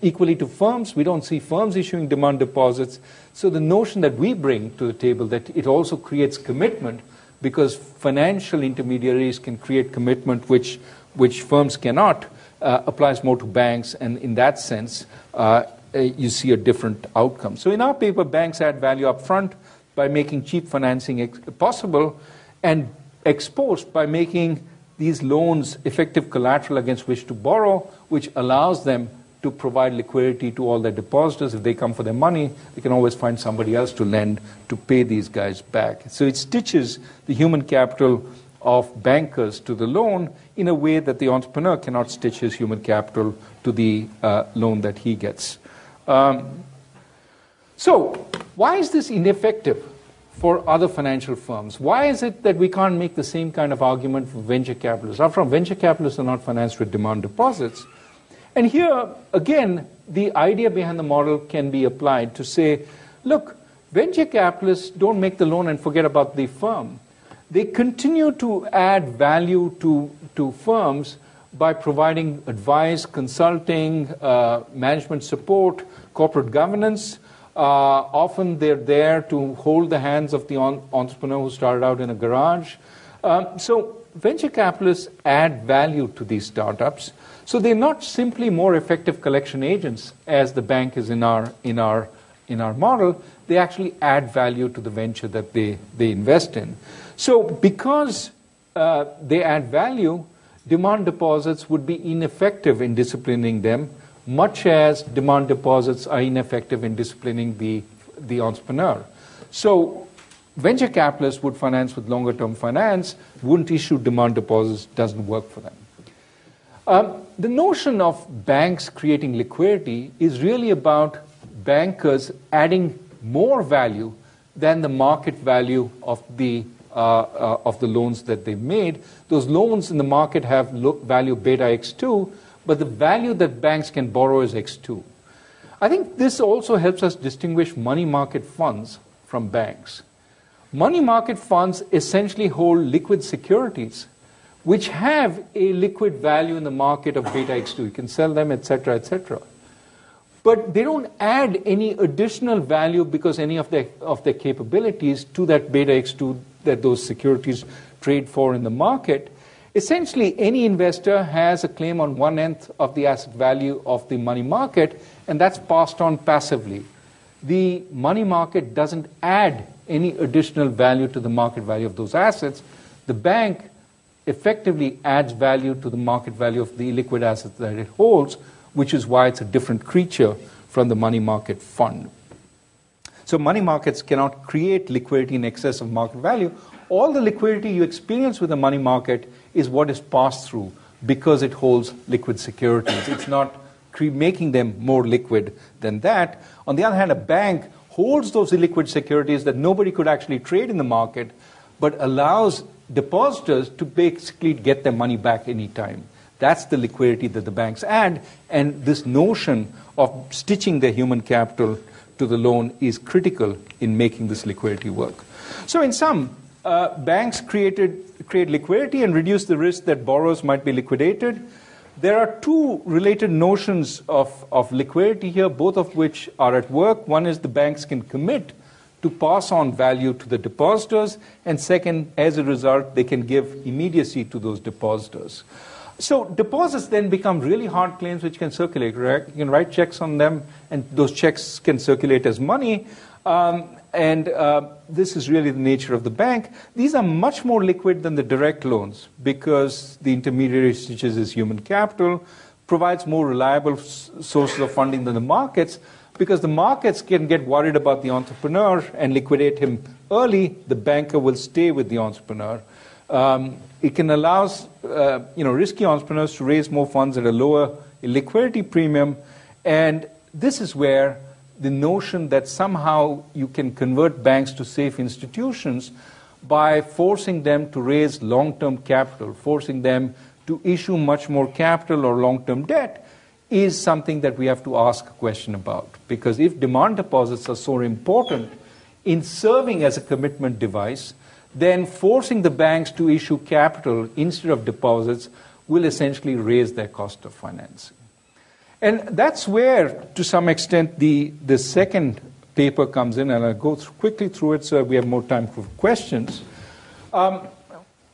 equally to firms. We don't see firms issuing demand deposits. So the notion that we bring to the table, that it also creates commitment, because financial intermediaries can create commitment which firms cannot, applies more to banks. And in that sense, you see a different outcome. So in our paper, banks add value up front by making cheap financing possible, and exposed by making these loans effective collateral against which to borrow, which allows them to provide liquidity to all their depositors. If they come for their money, they can always find somebody else to lend to pay these guys back. So it stitches the human capital of bankers to the loan in a way that the entrepreneur cannot stitch his human capital to the loan that he gets. So why is this ineffective for other financial firms? Why is it that we can't make the same kind of argument for venture capitalists? After all, venture capitalists are not financed with demand deposits. And here, again, the idea behind the model can be applied to say, look, venture capitalists don't make the loan and forget about the firm. They continue to add value to firms by providing advice, consulting, management support, corporate governance. Often they're there to hold the hands of the entrepreneur who started out in a garage. So venture capitalists add value to these startups. So they're not simply more effective collection agents, as the bank is in our model. They actually add value to the venture that they invest in. So because they add value, demand deposits would be ineffective in disciplining them, much as demand deposits are ineffective in disciplining the entrepreneur. So venture capitalists would finance with longer-term finance, wouldn't issue demand deposits, doesn't work for them. The notion of banks creating liquidity is really about bankers adding more value than the market value of the loans that they've made. Those loans in the market have value beta x2, but the value that banks can borrow is x2. I think this also helps us distinguish money market funds from banks. Money market funds essentially hold liquid securities which have a liquid value in the market of beta x2. You can sell them, etc., etc. But they don't add any additional value because any of their capabilities to that beta x2 that those securities trade for in the market. Essentially, any investor has a claim on one-tenth of the asset value of the money market, and that's passed on passively. The money market doesn't add any additional value to the market value of those assets. The bank effectively adds value to the market value of the illiquid assets that it holds, which is why it's a different creature from the money market fund. So money markets cannot create liquidity in excess of market value. All the liquidity you experience with the money market is what is passed through because it holds liquid securities. It's not making them more liquid than that. On the other hand, a bank holds those illiquid securities that nobody could actually trade in the market, but allows depositors to basically get their money back any time. That's the liquidity that the banks add, and this notion of stitching their human capital to the loan is critical in making this liquidity work. So in sum, banks create liquidity and reduce the risk that borrowers might be liquidated. There are two related notions of liquidity here, both of which are at work. One is the banks can commit to pass on value to the depositors, and second, as a result, they can give immediacy to those depositors. So deposits then become really hard claims which can circulate, right? You can write checks on them, and those checks can circulate as money. This is really the nature of the bank. These are much more liquid than the direct loans because the intermediary stitches is human capital, provides more reliable sources of funding than the markets because the markets can get worried about the entrepreneur and liquidate him early. The banker will stay with the entrepreneur. It can allow risky entrepreneurs to raise more funds at a lower liquidity premium, and this is where the notion that somehow you can convert banks to safe institutions by forcing them to raise long-term capital, forcing them to issue much more capital or long-term debt is something that we have to ask a question about. Because if demand deposits are so important in serving as a commitment device, then forcing the banks to issue capital instead of deposits will essentially raise their cost of financing. And that's where, to some extent, the second paper comes in, and I'll go quickly through it so we have more time for questions.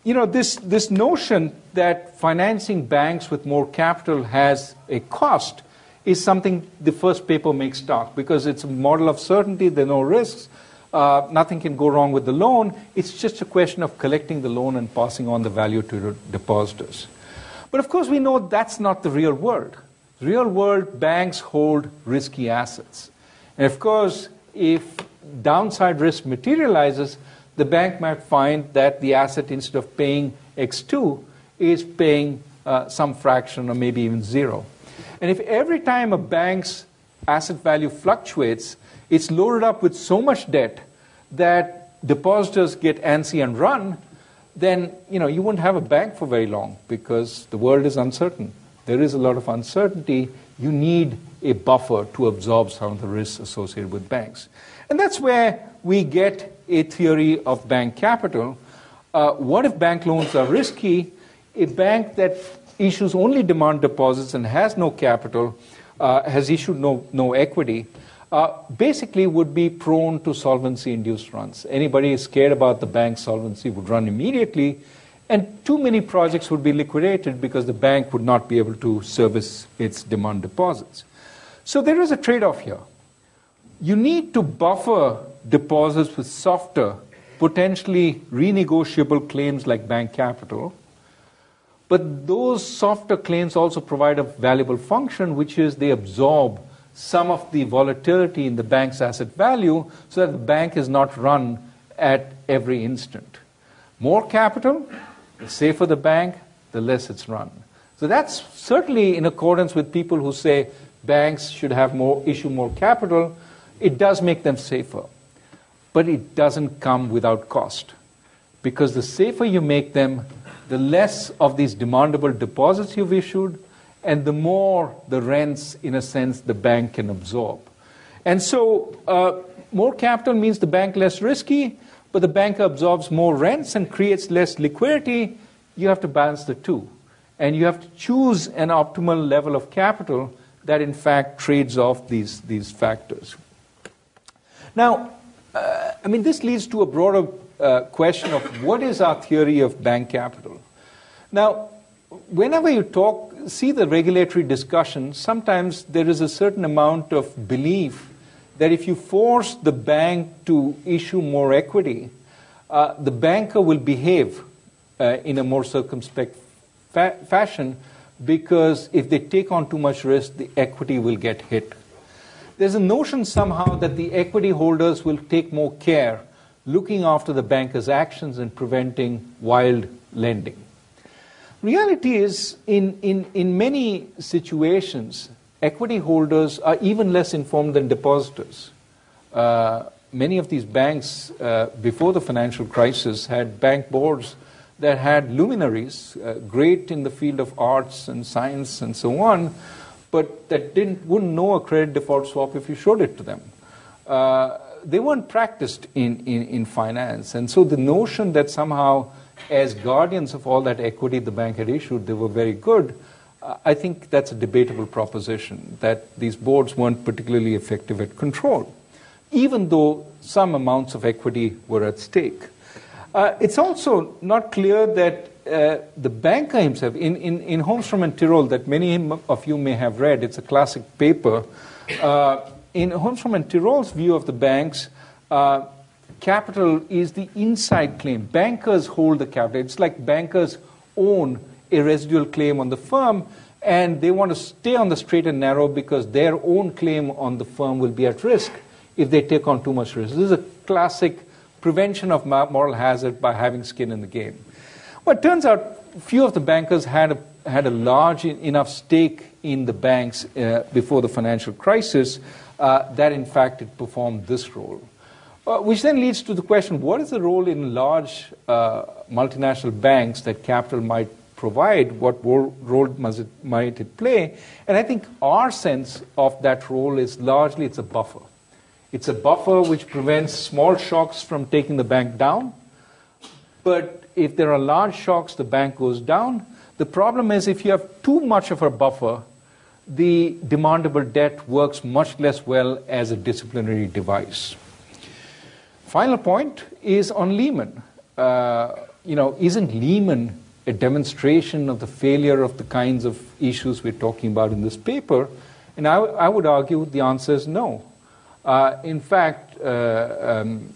This notion that financing banks with more capital has a cost is something the first paper makes stark because it's a model of certainty, there are no risks, nothing can go wrong with the loan. It's just a question of collecting the loan and passing on the value to depositors. But of course, we know that's not the real world. Real world banks hold risky assets. And of course, if downside risk materializes, the bank might find that the asset, instead of paying X2, is paying some fraction or maybe even zero. And if every time a bank's asset value fluctuates, it's loaded up with so much debt that depositors get antsy and run, then you wouldn't have a bank for very long because the world is uncertain. There is a lot of uncertainty. You need a buffer to absorb some of the risks associated with banks. And that's where we get a theory of bank capital. What if bank loans are risky? A bank that issues only demand deposits and has no capital, has issued no equity, basically would be prone to solvency-induced runs. Anybody is scared about the bank's solvency would run immediately. And too many projects would be liquidated because the bank would not be able to service its demand deposits. So there is a trade-off here. You need to buffer deposits with softer, potentially renegotiable claims like bank capital. But those softer claims also provide a valuable function, which is they absorb some of the volatility in the bank's asset value so that the bank is not run at every instant. More capital, the safer the bank, the less it's run. So that's certainly in accordance with people who say banks should issue more capital. It does make them safer, but it doesn't come without cost, because the safer you make them, the less of these demandable deposits you've issued, and the more the rents, in a sense, the bank can absorb. And so more capital means the bank less risky, but the bank absorbs more rents and creates less liquidity. You have to balance the two. And you have to choose an optimal level of capital that, in fact, trades off these factors. Now, I mean, this leads to a broader question of what is our theory of bank capital? Now, whenever you see the regulatory discussion, sometimes there is a certain amount of belief that if you force the bank to issue more equity, the banker will behave in a more circumspect fashion, because if they take on too much risk, the equity will get hit. There's a notion somehow that the equity holders will take more care looking after the banker's actions and preventing wild lending. Reality is, in many situations, equity holders are even less informed than depositors. Many of these banks, before the financial crisis, had bank boards that had luminaries, great in the field of arts and science and so on, but that wouldn't know a credit default swap if you showed it to them. They weren't practiced in finance. And so the notion that somehow, as guardians of all that equity the bank had issued, they were very good, I think that's a debatable proposition, that these boards weren't particularly effective at control, even though some amounts of equity were at stake. It's also not clear that the banker himself, in Holmstrom and Tyrrell, that many of you may have read, it's a classic paper, in Holmstrom and Tyrrell's view of the banks, capital is the inside claim. Bankers hold the capital. It's like bankers own a residual claim on the firm, and they want to stay on the straight and narrow because their own claim on the firm will be at risk if they take on too much risk. This is a classic prevention of moral hazard by having skin in the game. Well, it turns out few of the bankers had a large enough stake in the banks before the financial crisis that, in fact, it performed this role. Which then leads to the question, what is the role in large multinational banks that capital might provide? What role might it play? And I think our sense of that role is largely it's a buffer. It's a buffer which prevents small shocks from taking the bank down. But if there are large shocks, the bank goes down. The problem is if you have too much of a buffer, the demandable debt works much less well as a disciplinary device. Final point is on Lehman. Isn't Lehman a demonstration of the failure of the kinds of issues we're talking about in this paper? And I would argue the answer is no. In fact, according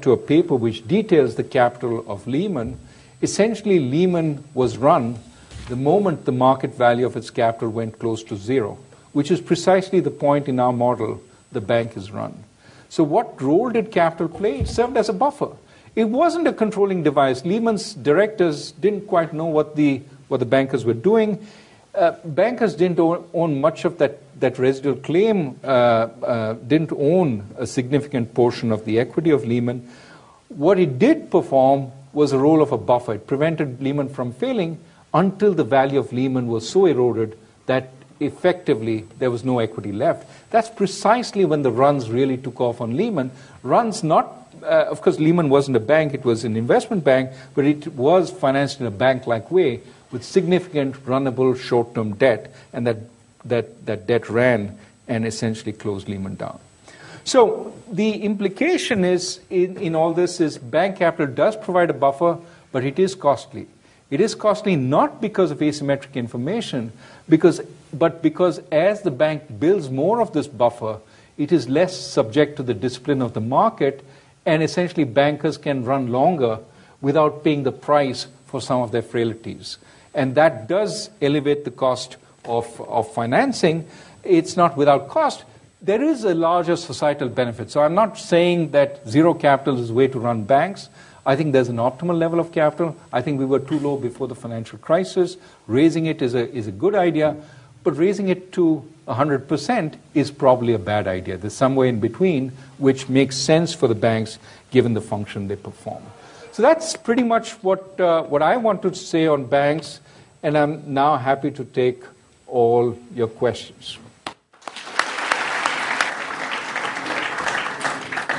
to a paper which details the capital of Lehman, essentially Lehman was run the moment the market value of its capital went close to zero, which is precisely the point in our model the bank is run. So what role did capital play? It served as a buffer. It wasn't a controlling device. Lehman's directors didn't quite know what the bankers were doing. Bankers didn't own much of that residual claim, didn't own a significant portion of the equity of Lehman. What it did perform was a role of a buffer. It prevented Lehman from failing until the value of Lehman was so eroded that effectively there was no equity left. That's precisely when the runs really took off on Lehman. Runs not, of course, Lehman wasn't a bank, it was an investment bank, but it was financed in a bank-like way, with significant runnable short-term debt, and that debt ran and essentially closed Lehman down. So the implication is in all this is bank capital does provide a buffer, but it is costly. It is costly not because of asymmetric information, but because as the bank builds more of this buffer, it is less subject to the discipline of the market, and essentially bankers can run longer without paying the price for some of their frailties. And that does elevate the cost of financing. It's not without cost. There is a larger societal benefit. So I'm not saying that zero capital is the way to run banks. I think there's an optimal level of capital. I think we were too low before the financial crisis. Raising it is a good idea. but raising it to 100% is probably a bad idea. There's somewhere in between which makes sense for the banks given the function they perform. So that's pretty much what I want to say on banks, and I'm now happy to take all your questions.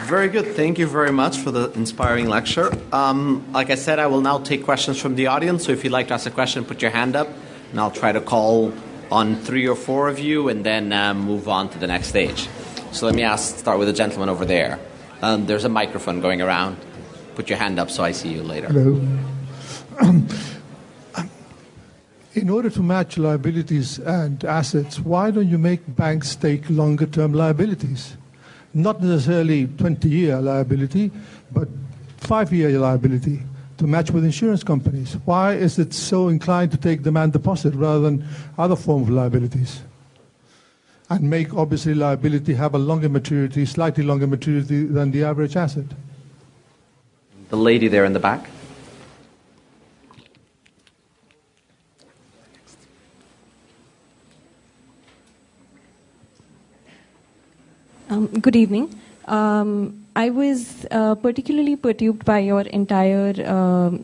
Very good. Thank you very much for the inspiring lecture. Like I said, I will now take questions from the audience. So if you'd like to ask a question, put your hand up, and I'll try to call on 3 or 4 of you and then move on to the next stage. So let me start with the gentleman over there. There's a microphone going around. Put your hand up so I see you later. Hello. In order to match liabilities and assets, why don't you make banks take longer-term liabilities? Not necessarily 20-year liability, but 5-year liability to match with insurance companies. Why is it so inclined to take demand deposit rather than other forms of liabilities? And make, obviously, liability have a longer maturity, slightly longer maturity than the average asset. The lady there in the back. Good evening. I was particularly perturbed by your entire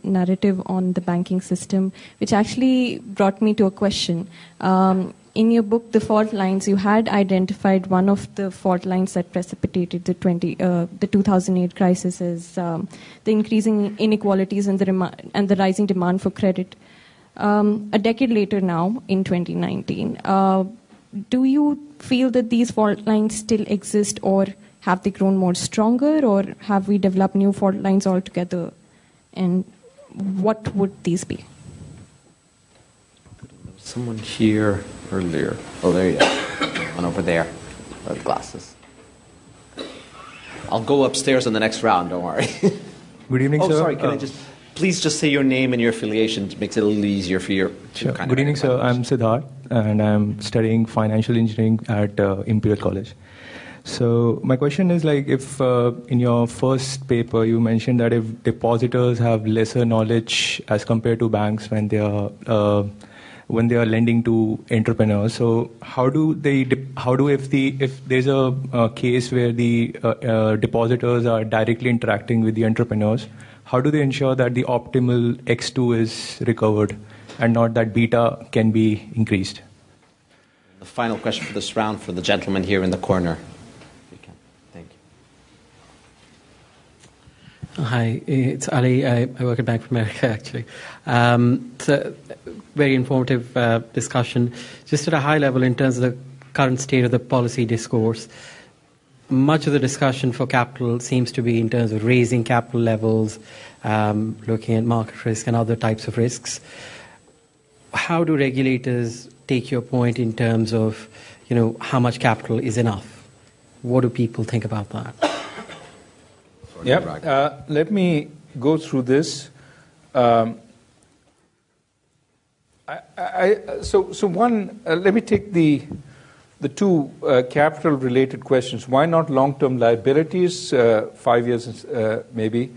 narrative on the banking system, which actually brought me to a question. In your book, The Fault Lines, you had identified one of the fault lines that precipitated the 2008 crisis as the increasing inequalities and the rising demand for credit. A decade later now, in 2019, do you feel that these fault lines still exist, or have they grown more stronger, or have we developed new fault lines altogether? And what would these be? Someone here earlier. Oh, there you are. One over there. Glasses. I'll go upstairs in the next round, don't worry. Good evening, sir. Oh, sorry, can I just... Please just say your name and your affiliation. It makes it a little easier for you. Sure. Good evening, sir. I'm Siddharth, and I'm studying financial engineering at Imperial College. So my question is, like, if in your first paper you mentioned that if depositors have lesser knowledge as compared to banks when they are lending to entrepreneurs, so if there's a case where the depositors are directly interacting with the entrepreneurs, how do they ensure that the optimal X2 is recovered and not that beta can be increased? The final question for this round for the gentleman here in the corner. Thank you. Hi, it's Ali. I work at Bank of America, actually. It's a very informative discussion. Just at a high level, in terms of the current state of the policy discourse, much of the discussion for capital seems to be in terms of raising capital levels, looking at market risk and other types of risks. How do regulators take your point in terms of, you know, how much capital is enough? What do people think about that? Yep. Let me go through this. Let me take the two capital-related questions. Why not long-term liabilities, 5 years maybe,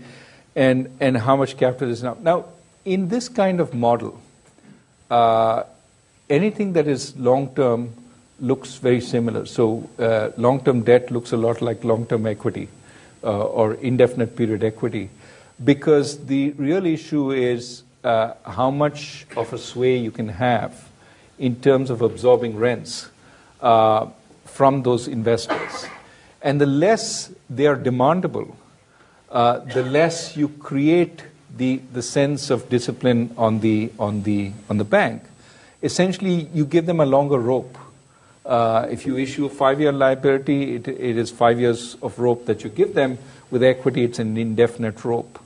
and how much capital is enough? Now, in this kind of model, anything that is long-term looks very similar. So long-term debt looks a lot like long-term equity or indefinite period equity, because the real issue is how much of a sway you can have in terms of absorbing rents from those investors. And the less they are demandable, the less you create the sense of discipline on the bank. Essentially, you give them a longer rope. If you issue a 5-year liability, it is 5 years of rope that you give them. With equity, it's an indefinite rope.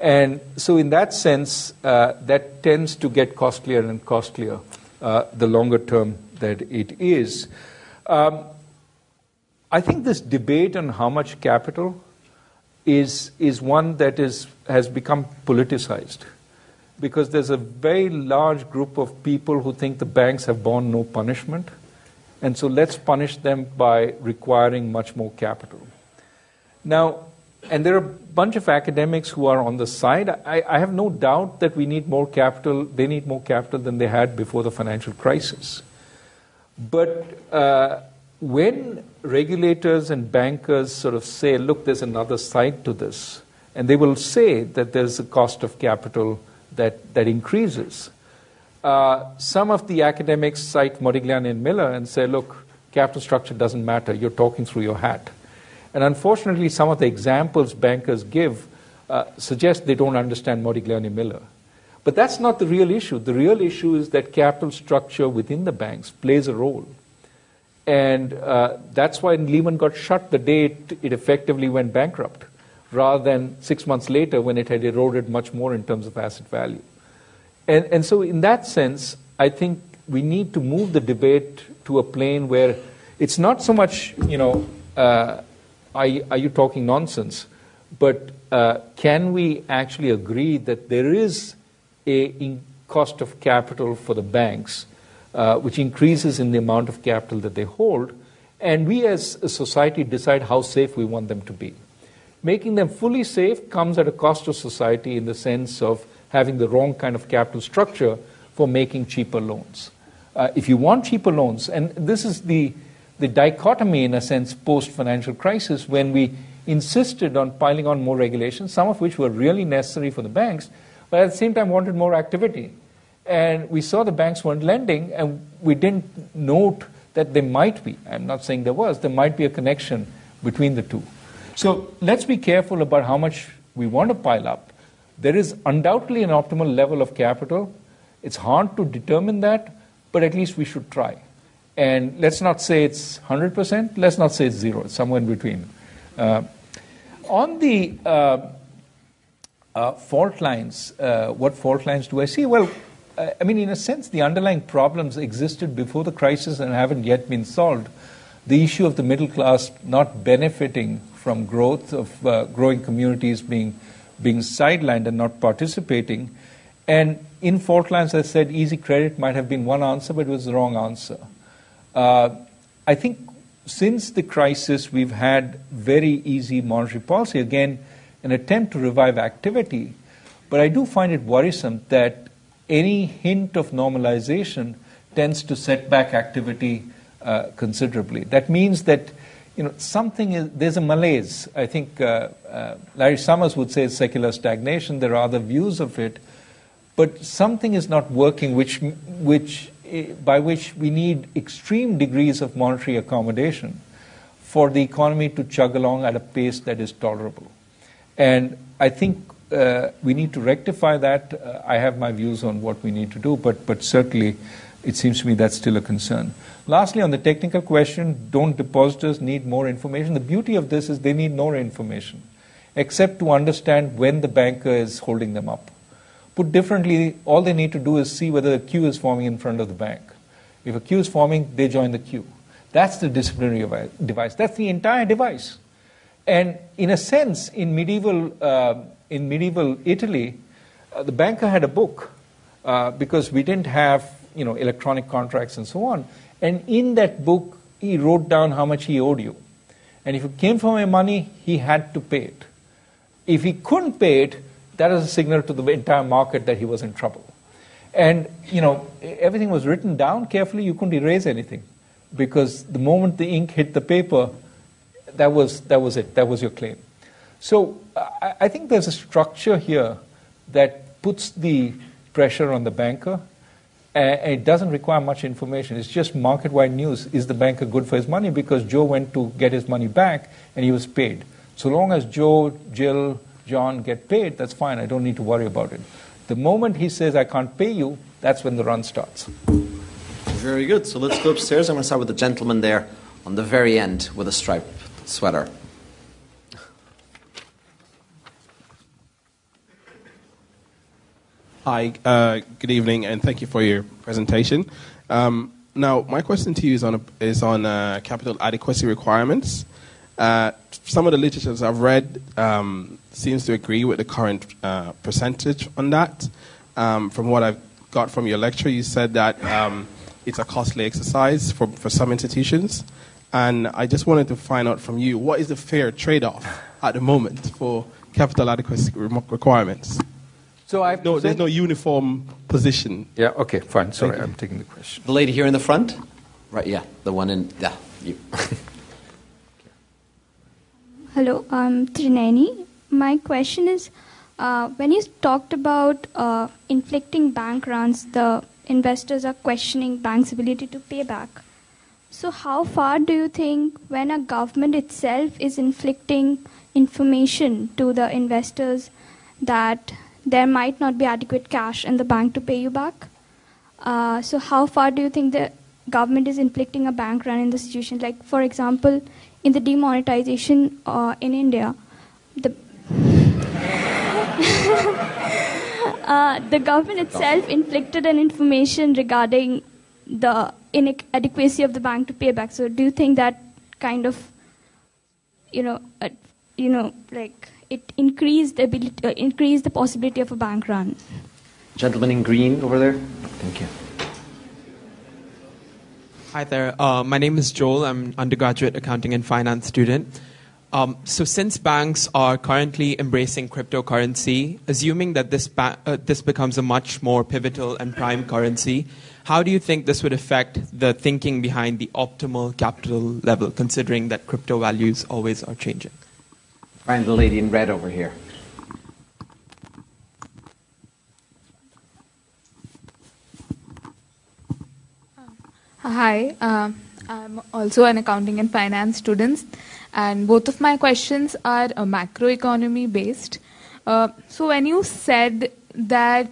And so in that sense, that tends to get costlier and costlier the longer term that it is. I think this debate on how much capital is one that has become politicized, because there's a very large group of people who think the banks have borne no punishment, and so let's punish them by requiring much more capital. Now, and there are a bunch of academics who are on the side. I have no doubt that we need more capital. They need more capital than they had before the financial crisis. But when regulators and bankers sort of say, look, there's another side to this, and they will say that there's a cost of capital that increases. Some of the academics cite Modigliani and Miller and say, look, capital structure doesn't matter. You're talking through your hat. And unfortunately, some of the examples bankers give suggest they don't understand Modigliani-Miller. But that's not the real issue. The real issue is that capital structure within the banks plays a role. And that's why Lehman got shut the day it effectively went bankrupt, rather than 6 months later when it had eroded much more in terms of asset value. And so in that sense, I think we need to move the debate to a plane where it's not so much, are you talking nonsense? But can we actually agree that there is a cost of capital for the banks, which increases in the amount of capital that they hold, and we as a society decide how safe we want them to be. Making them fully safe comes at a cost to society in the sense of having the wrong kind of capital structure for making cheaper loans. If you want cheaper loans, and this is the dichotomy, in a sense, post-financial crisis, when we insisted on piling on more regulations, some of which were really necessary for the banks, but at the same time wanted more activity. And we saw the banks weren't lending, and we didn't note that there might be, I'm not saying there might be a connection between the two. So let's be careful about how much we want to pile up. There is undoubtedly an optimal level of capital. It's hard to determine that, but at least we should try. And let's not say it's 100%. Let's not say it's zero. It's somewhere in between. On the fault lines, what fault lines do I see? Well, I mean, in a sense, the underlying problems existed before the crisis and haven't yet been solved. The issue of the middle class not benefiting from growth, of growing communities being sidelined and not participating. And in fault lines, I said easy credit might have been one answer, but it was the wrong answer. I think since the crisis, we've had very easy monetary policy. Again, an attempt to revive activity. But I do find it worrisome that any hint of normalization tends to set back activity considerably. That means that there's a malaise. I think Larry Summers would say it's secular stagnation. There are other views of it. But something is not working, by which we need extreme degrees of monetary accommodation for the economy to chug along at a pace that is tolerable. And I think we need to rectify that. I have my views on what we need to do, but certainly it seems to me that's still a concern. Lastly, on the technical question, don't depositors need more information? The beauty of this is they need no information, except to understand when the banker is holding them up. Put differently, all they need to do is see whether a queue is forming in front of the bank. If a queue is forming, they join the queue. That's the disciplinary device. That's the entire device. And in a sense, in medieval Italy, the banker had a book because we didn't have electronic contracts and so on. And in that book, he wrote down how much he owed you. And if it came from your money, he had to pay it. If he couldn't pay it, that is a signal to the entire market that he was in trouble. And, everything was written down carefully. You couldn't erase anything because the moment the ink hit the paper, that was it. That was your claim. So I think there's a structure here that puts the pressure on the banker. And it doesn't require much information. It's just market-wide news. Is the banker good for his money? Because Joe went to get his money back, and he was paid. So long as Joe, Jill, John get paid, that's fine. I don't need to worry about it. The moment he says, I can't pay you, that's when the run starts. Very good. So let's go upstairs. I'm going to start with the gentleman there on the very end with a striped sweater. Hi, good evening, and thank you for your presentation. Now, my question to you is on capital adequacy requirements. Some of the literature I've read seems to agree with the current percentage on that. From what I've got from your lecture, you said that it's a costly exercise for some institutions. And I just wanted to find out from you, what is the fair trade-off at the moment for capital adequacy requirements? So there's no uniform position. Yeah, okay, fine. Sorry, I'm taking the question. The lady here in the front. Right, yeah, the one in, yeah, you. Hello, I'm Trineni. My question is, when you talked about inflicting bank runs, the investors are questioning banks' ability to pay back. So how far do you think when a government itself is inflicting information to the investors that there might not be adequate cash in the bank to pay you back? So how far do you think the government is inflicting a bank run in the situation? Like, for example, in the demonetization in India, the government itself inflicted an information regarding the inadequacy of the bank to pay back. So do you think that kind of, like it increased the ability, increased the possibility of a bank run? Gentleman in green over there. Thank you. Hi there. My name is Joel. I'm an undergraduate accounting and finance student. So since banks are currently embracing cryptocurrency, assuming that this becomes a much more pivotal and prime currency, how do you think this would affect the thinking behind the optimal capital level, considering that crypto values always are changing? Find the lady in red over here. Hi, I'm also an accounting and finance student, and both of my questions are macroeconomy based. So when you said that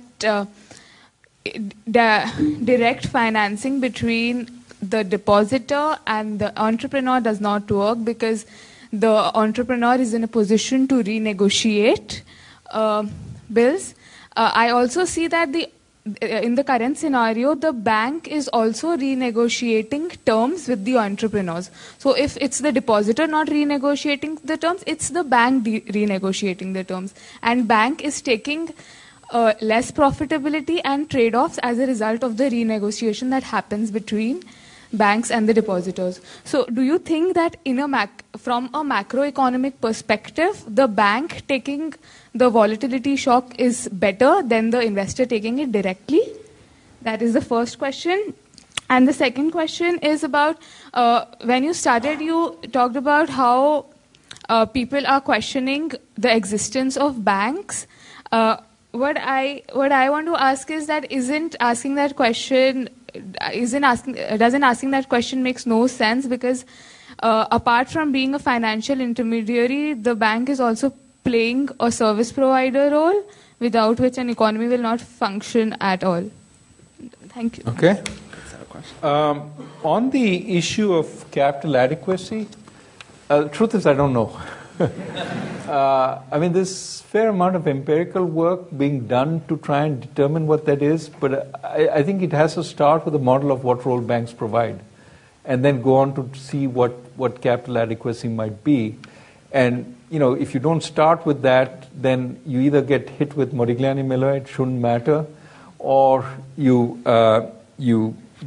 direct financing between the depositor and the entrepreneur does not work because the entrepreneur is in a position to renegotiate bills, I also see that in the current scenario, the bank is also renegotiating terms with the entrepreneurs. So if it's the depositor not renegotiating the terms, it's the bank renegotiating the terms. And bank is taking less profitability and trade-offs as a result of the renegotiation that happens between banks and the depositors. So do you think that from a macroeconomic perspective, the bank taking the volatility shock is better than the investor taking it directly? That is the first question. And the second question is about when you started, you talked about how people are questioning the existence of banks. What I want to ask is that doesn't asking that question makes no sense, because apart from being a financial intermediary, the bank is also playing a service provider role without which an economy will not function at all. Thank you. Okay. On the issue of capital adequacy, the truth is I don't know. I mean, there's a fair amount of empirical work being done to try and determine what that is, but I think it has to start with a model of what role banks provide and then go on to see what capital adequacy might be. And, if you don't start with that, then you either get hit with Modigliani-Miller, it shouldn't matter, or you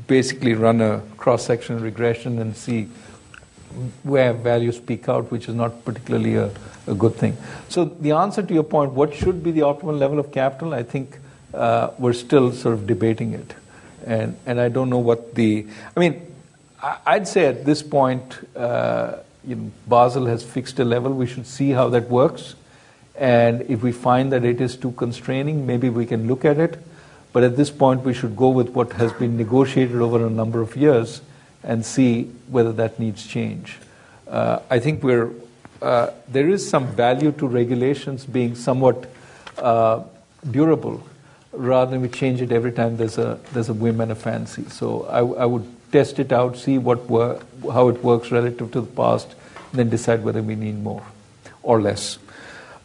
basically run a cross-sectional regression and see where values peak out, which is not particularly a good thing. So the answer to your point, what should be the optimal level of capital, I think we're still sort of debating it. And I don't know what I'd say at this point, Basel has fixed a level. We should see how that works. And if we find that it is too constraining, maybe we can look at it. But at this point, we should go with what has been negotiated over a number of years and see whether that needs change. I think there is some value to regulations being somewhat durable, rather than we change it every time there's a whim and a fancy. So I would test it out, see how it works relative to the past, and then decide whether we need more or less.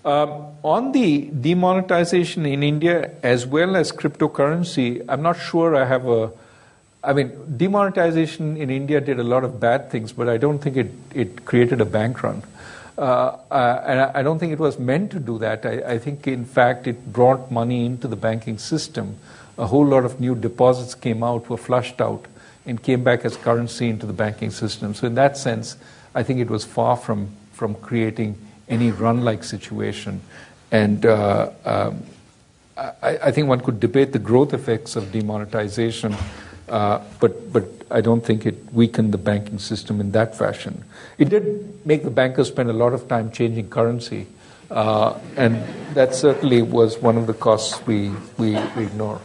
On the demonetization in India as well as cryptocurrency, I'm not sure demonetization in India did a lot of bad things, but I don't think it created a bank run. And I don't think it was meant to do that. I think, in fact, it brought money into the banking system. A whole lot of new deposits came out, were flushed out, and came back as currency into the banking system. So in that sense, I think it was far from creating any run-like situation. And I think one could debate the growth effects of demonetization But I don't think it weakened the banking system in that fashion. It did make the bankers spend a lot of time changing currency, and that certainly was one of the costs we ignore.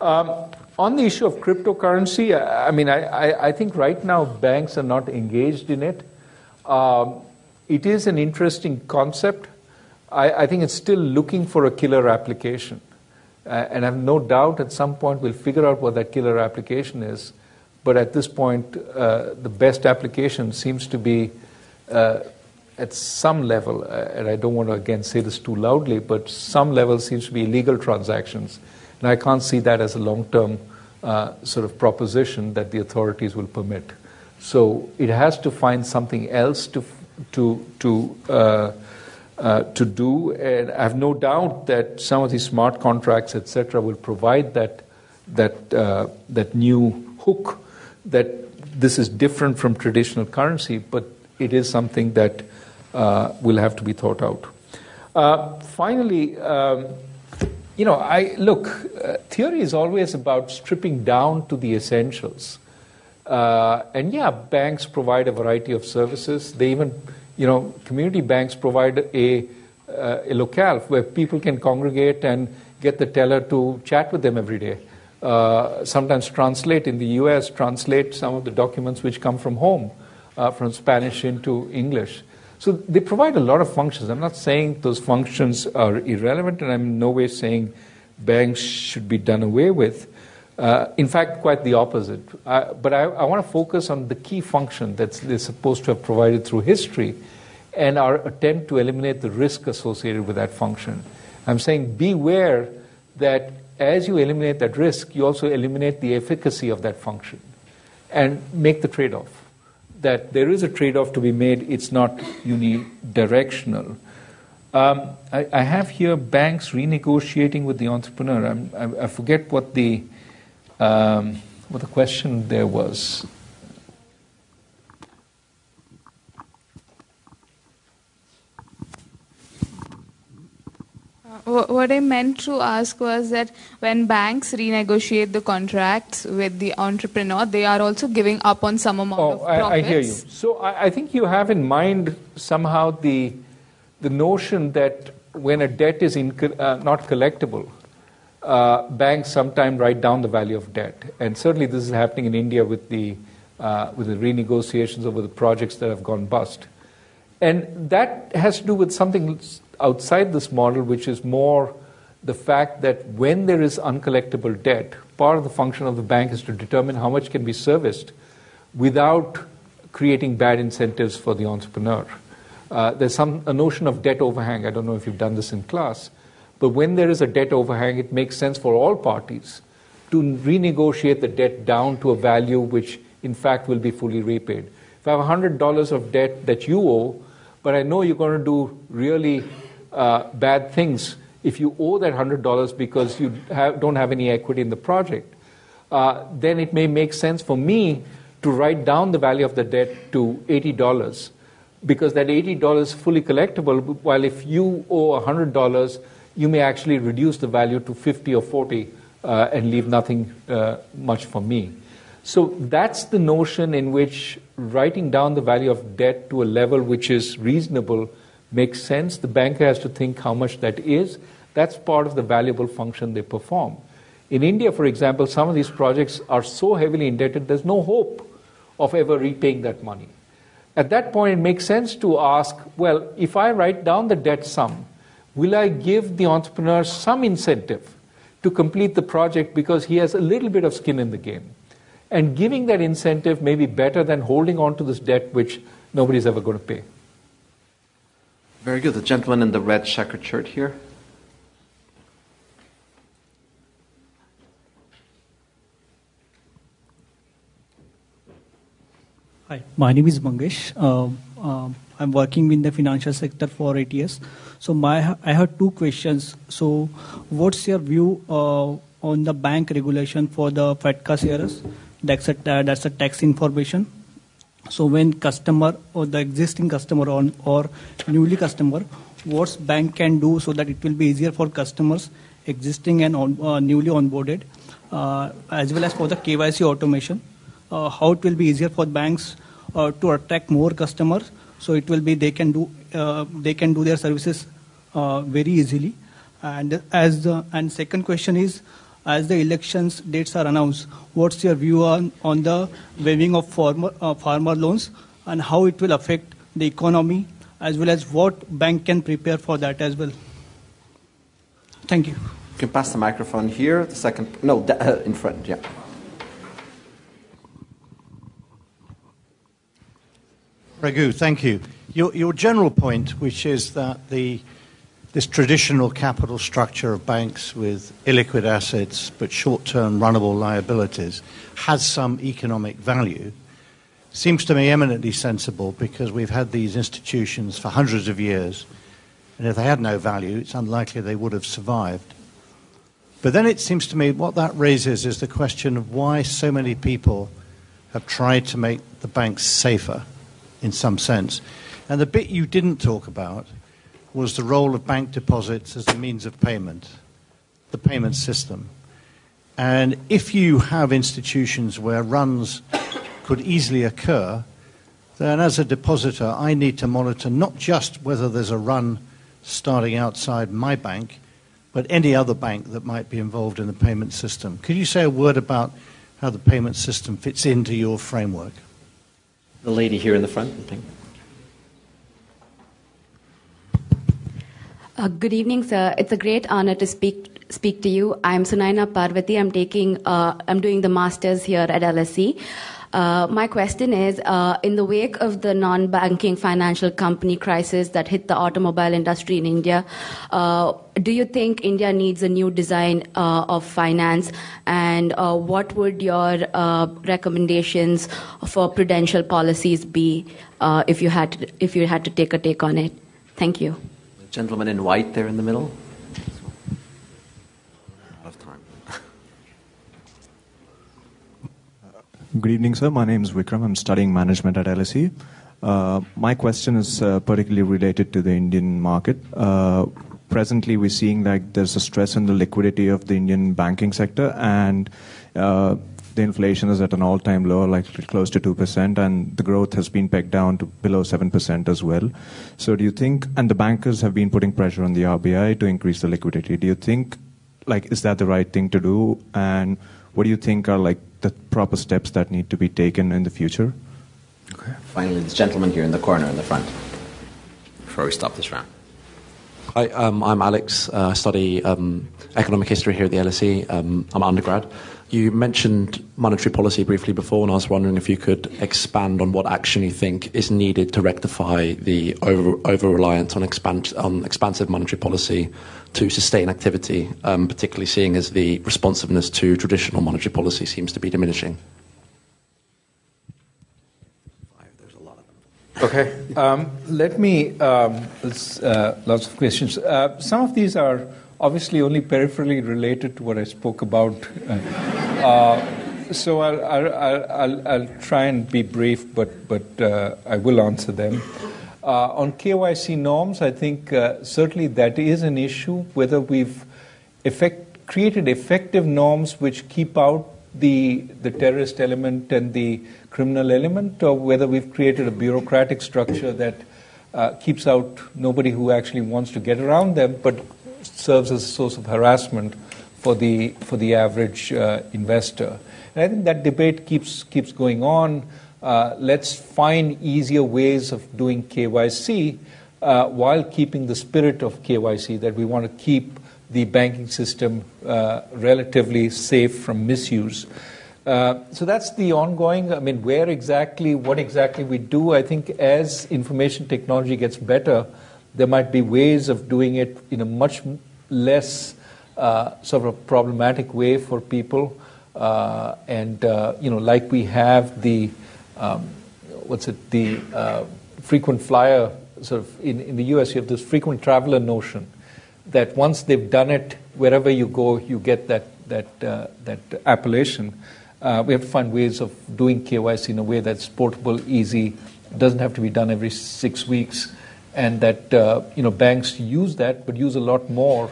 On the issue of cryptocurrency, I think right now banks are not engaged in it. It is an interesting concept. I think it's still looking for a killer application. And I have no doubt at some point we'll figure out what that killer application is. But at this point, the best application seems to be at some level, and I don't want to again say this too loudly, but some level seems to be illegal transactions. And I can't see that as a long-term sort of proposition that the authorities will permit. So it has to find something else to do, and I have no doubt that some of these smart contracts, etc., will provide that new hook that this is different from traditional currency, but it is something that will have to be thought out. Finally, theory is always about stripping down to the essentials, banks provide a variety of services. They even community banks provide a locale where people can congregate and get the teller to chat with them every day. Sometimes translate in the U.S., translate some of the documents which come from home, from Spanish into English. So they provide a lot of functions. I'm not saying those functions are irrelevant, and I'm in no way saying banks should be done away with. In fact, quite the opposite. But I want to focus on the key function that they're supposed to have provided through history and our attempt to eliminate the risk associated with that function. I'm saying beware that as you eliminate that risk, you also eliminate the efficacy of that function and make the trade-off. That there is a trade-off to be made. It's not unidirectional. I have here banks renegotiating with the entrepreneur. I forget what the... Well, the question there was. What I meant to ask was that when banks renegotiate the contracts with the entrepreneur, they are also giving up on some amount of profits. I hear you. So I think you have in mind somehow the notion that when a debt is not collectible, banks sometimes write down the value of debt, and certainly this is happening in India with the renegotiations over the projects that have gone bust, and that has to do with something outside this model, which is more the fact that when there is uncollectible debt, part of the function of the bank is to determine how much can be serviced without creating bad incentives for the entrepreneur. There's a notion of debt overhang. I don't know if you've done this in class. But when there is a debt overhang, it makes sense for all parties to renegotiate the debt down to a value which, in fact, will be fully repaid. If I have $100 of debt that you owe, but I know you're going to do really bad things if you owe that $100 because you don't have any equity in the project, then it may make sense for me to write down the value of the debt to $80 because that $80 is fully collectible, while if you owe $100, you may actually reduce the value to 50 or 40 and leave nothing much for me. So that's the notion in which writing down the value of debt to a level which is reasonable makes sense. The banker has to think how much that is. That's part of the valuable function they perform. In India, for example, some of these projects are so heavily indebted, there's no hope of ever repaying that money. At that point, it makes sense to ask, well, if I write down the debt sum, will I give the entrepreneur some incentive to complete the project because he has a little bit of skin in the game? And giving that incentive may be better than holding on to this debt which nobody's ever going to pay. Very good. The gentleman in the red checkered shirt here. Hi, my name is Mangesh. I'm working in the financial sector for 8 years. So I have 2 questions. So what's your view on the bank regulation for the FATCA sharers? That's a tax information. So when customer or the existing customer or newly customer, what bank can do so that it will be easier for customers, existing and newly onboarded, as well as for the KYC automation, how it will be easier for banks to attract more customers. So it will be they can do their services very easily. And second question is, as the elections dates are announced, what's your view on the waiving of farmer loans and how it will affect the economy, as well as what bank can prepare for that as well? Thank you. You can pass the microphone here. The second, no, in front, yeah. Raghu, thank you. Your general point, which is that this traditional capital structure of banks with illiquid assets but short-term runnable liabilities has some economic value, seems to me eminently sensible, because we've had these institutions for hundreds of years, and if they had no value, it's unlikely they would have survived. But then it seems to me what that raises is the question of why so many people have tried to make the banks safer in some sense. And the bit you didn't talk about was the role of bank deposits as the means of payment, the payment system. And if you have institutions where runs could easily occur, then as a depositor, I need to monitor not just whether there's a run starting outside my bank, but any other bank that might be involved in the payment system. Could you say a word about how the payment system fits into your framework? The lady here in the front, I think. Good evening, sir. It's a great honor to speak to you. I'm Sunaina Parvati. I'm doing the master's here at LSE. My question is, in the wake of the non-banking financial company crisis that hit the automobile industry in India, do you think India needs a new design of finance? And what would your recommendations for prudential policies be if you had to take a take on it? Thank you. The gentleman in white there in the middle. Good evening, sir. My name is Vikram. I'm studying management at LSE. My question is particularly related to the Indian market. Presently, we're seeing like there's a stress in the liquidity of the Indian banking sector, and the inflation is at an all-time low, like close to 2%, and the growth has been pegged down to below 7% as well. So do you think, and the bankers have been putting pressure on the RBI to increase the liquidity. Do you think, like, is that the right thing to do? And what do you think are like the proper steps that need to be taken in the future? Okay. Finally, this gentleman here in the corner in the front, before we stop this round. Hi, I'm Alex. I study economic history here at the LSE. I'm an undergrad. You mentioned monetary policy briefly before, and I was wondering if you could expand on what action you think is needed to rectify the over-reliance on expansive monetary policy to sustain activity, particularly seeing as the responsiveness to traditional monetary policy seems to be diminishing. Okay. Let me... lots of questions. Some of these are obviously only peripherally related to what I spoke about. So I'll try and be brief, but I will answer them. On KYC norms, I think certainly that is an issue, whether we've created effective norms which keep out the terrorist element and the criminal element, or whether we've created a bureaucratic structure that keeps out nobody who actually wants to get around them, but serves as a source of harassment for the average investor. And I think that debate keeps going on. Let's find easier ways of doing KYC while keeping the spirit of KYC, that we want to keep the banking system relatively safe from misuse. So that's the ongoing, I mean, where exactly, what exactly we do. I think as information technology gets better, there might be ways of doing it in a much less sort of problematic way for people. Like we have the, frequent flyer, sort of in the US, you have this frequent traveler notion that once they've done it, wherever you go, you get that appellation. We have to find ways of doing KYC in a way that's portable, easy, doesn't have to be done every 6 weeks. And that banks use that, but use a lot more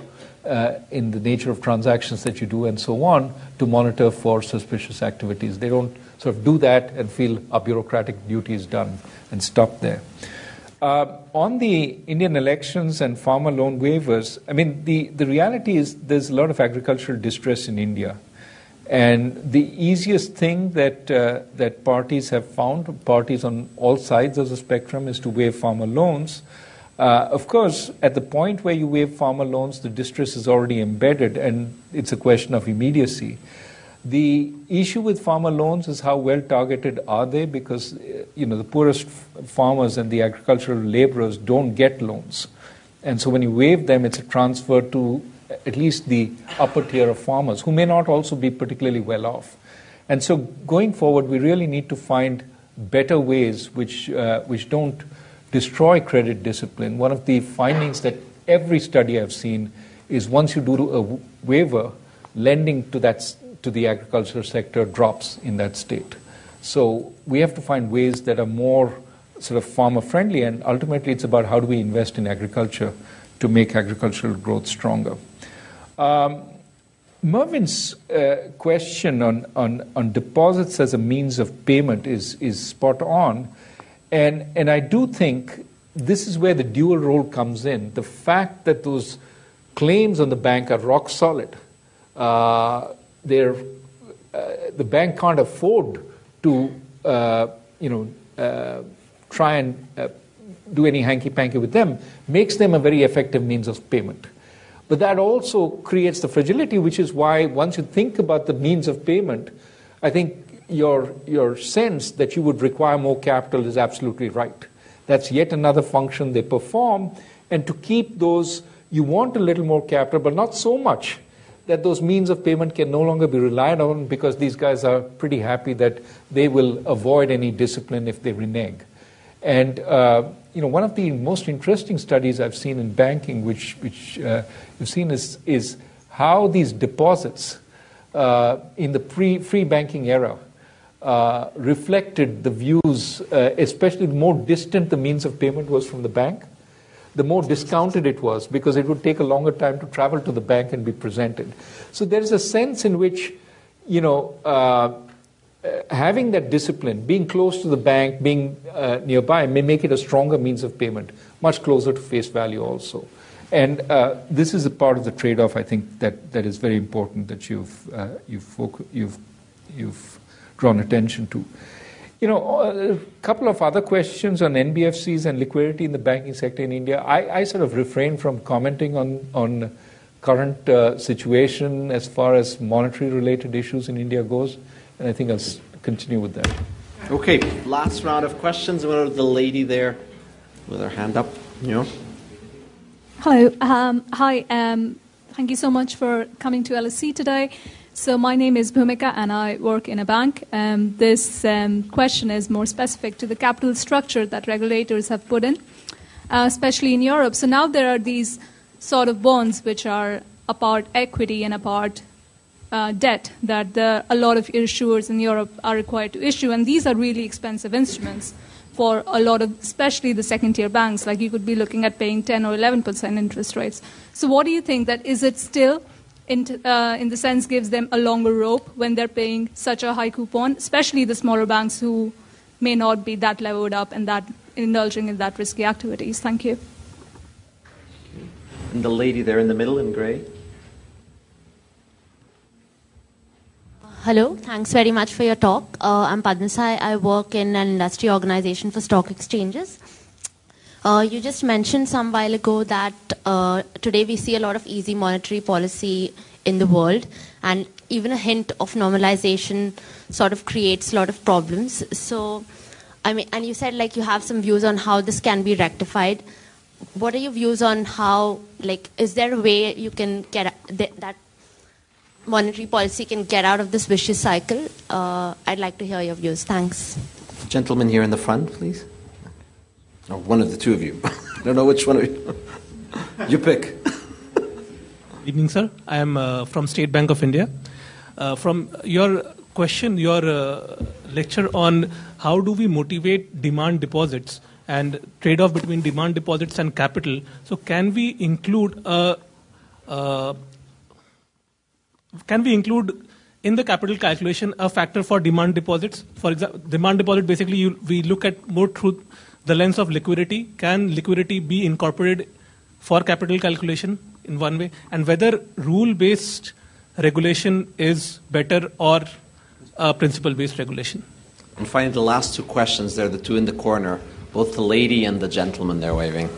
in the nature of transactions that you do and so on to monitor for suspicious activities. They don't sort of do that and feel our bureaucratic duty is done and stop there. On the Indian elections and farmer loan waivers, I mean, the reality is there's a lot of agricultural distress in India. And the easiest thing that that parties have found, parties on all sides of the spectrum, is to waive farmer loans. Of course, at the point where you waive farmer loans, the distress is already embedded, and it's a question of immediacy. The issue with farmer loans is how well targeted are they, because you know the poorest farmers and the agricultural laborers don't get loans. And so when you waive them, it's a transfer to at least the upper tier of farmers, who may not also be particularly well off. And so going forward, we really need to find better ways which don't destroy credit discipline. One of the findings that every study I've seen is once you do a waiver, lending to that to the agricultural sector drops in that state. So we have to find ways that are more sort of farmer-friendly, and ultimately it's about how do we invest in agriculture to make agricultural growth stronger. Mervyn's question on deposits as a means of payment is spot on, and I do think this is where the dual role comes in. The fact that those claims on the bank are rock solid, the bank can't afford to try and do any hanky-panky with them, makes them a very effective means of payment. But that also creates the fragility, which is why once you think about the means of payment, I think your sense that you would require more capital is absolutely right. That's yet another function they perform, and to keep those, you want a little more capital, but not so much that those means of payment can no longer be relied on, because these guys are pretty happy that they will avoid any discipline if they renege. And one of the most interesting studies I've seen in banking, which you've seen, is how these deposits in the free banking era reflected the views, especially the more distant the means of payment was from the bank, the more discounted it was, because it would take a longer time to travel to the bank and be presented. So there is a sense in which, having that discipline, being close to the bank, being nearby, may make it a stronger means of payment, much closer to face value also. And this is a part of the trade-off, I think, that is very important that you've drawn attention to. A couple of other questions on NBFCs and liquidity in the banking sector in India. I sort of refrain from commenting on current situation as far as monetary-related issues in India goes. And I think I'll continue with that. Okay, last round of questions. What about the lady there with her hand up? Yeah. Hello. Hi. Thank you so much for coming to LSE today. So my name is Bhumika, and I work in a bank. This question is more specific to the capital structure that regulators have put in, especially in Europe. So now there are these sort of bonds which are a part equity and a part debt that a lot of issuers in Europe are required to issue, and these are really expensive instruments for a lot of, especially the second-tier banks. Like, you could be looking at paying 10 or 11% interest rates. So what do you think? That is it still, in the sense, gives them a longer rope when they're paying such a high coupon, especially the smaller banks who may not be that levered up and that indulging in that risky activities? Thank you. And the lady there in the middle in grey. Hello, thanks very much for your talk. I'm Padmasai. I work in an industry organization for stock exchanges. You just mentioned some while ago that today we see a lot of easy monetary policy in the world, and even a hint of normalization sort of creates a lot of problems. So, I mean, and you said like you have some views on how this can be rectified. What are your views on how, like, is there a way you can get that monetary policy can get out of this vicious cycle? I'd like to hear your views. Thanks. Gentleman here in the front, please. Or one of the two of you. I don't know which one of you. You pick. Good evening, sir. I am from State Bank of India. From your question, your lecture on how do we motivate demand deposits and trade-off between demand deposits and capital, so can we include Can we include in the capital calculation a factor for demand deposits? For example, demand deposit, basically we look at more through the lens of liquidity. Can liquidity be incorporated for capital calculation in one way? And whether rule-based regulation is better or principle-based regulation. And finally, the last two questions there, the two in the corner, both the lady and the gentleman there waving.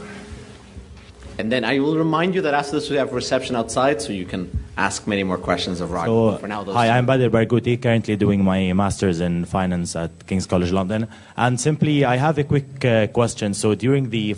And then I will remind you that after this we have reception outside, so you can ask many more questions of Raghuram. So, hi, I'm Badr Barghouti, currently doing my Master's in Finance at King's College London. And simply, I have a quick question. So during the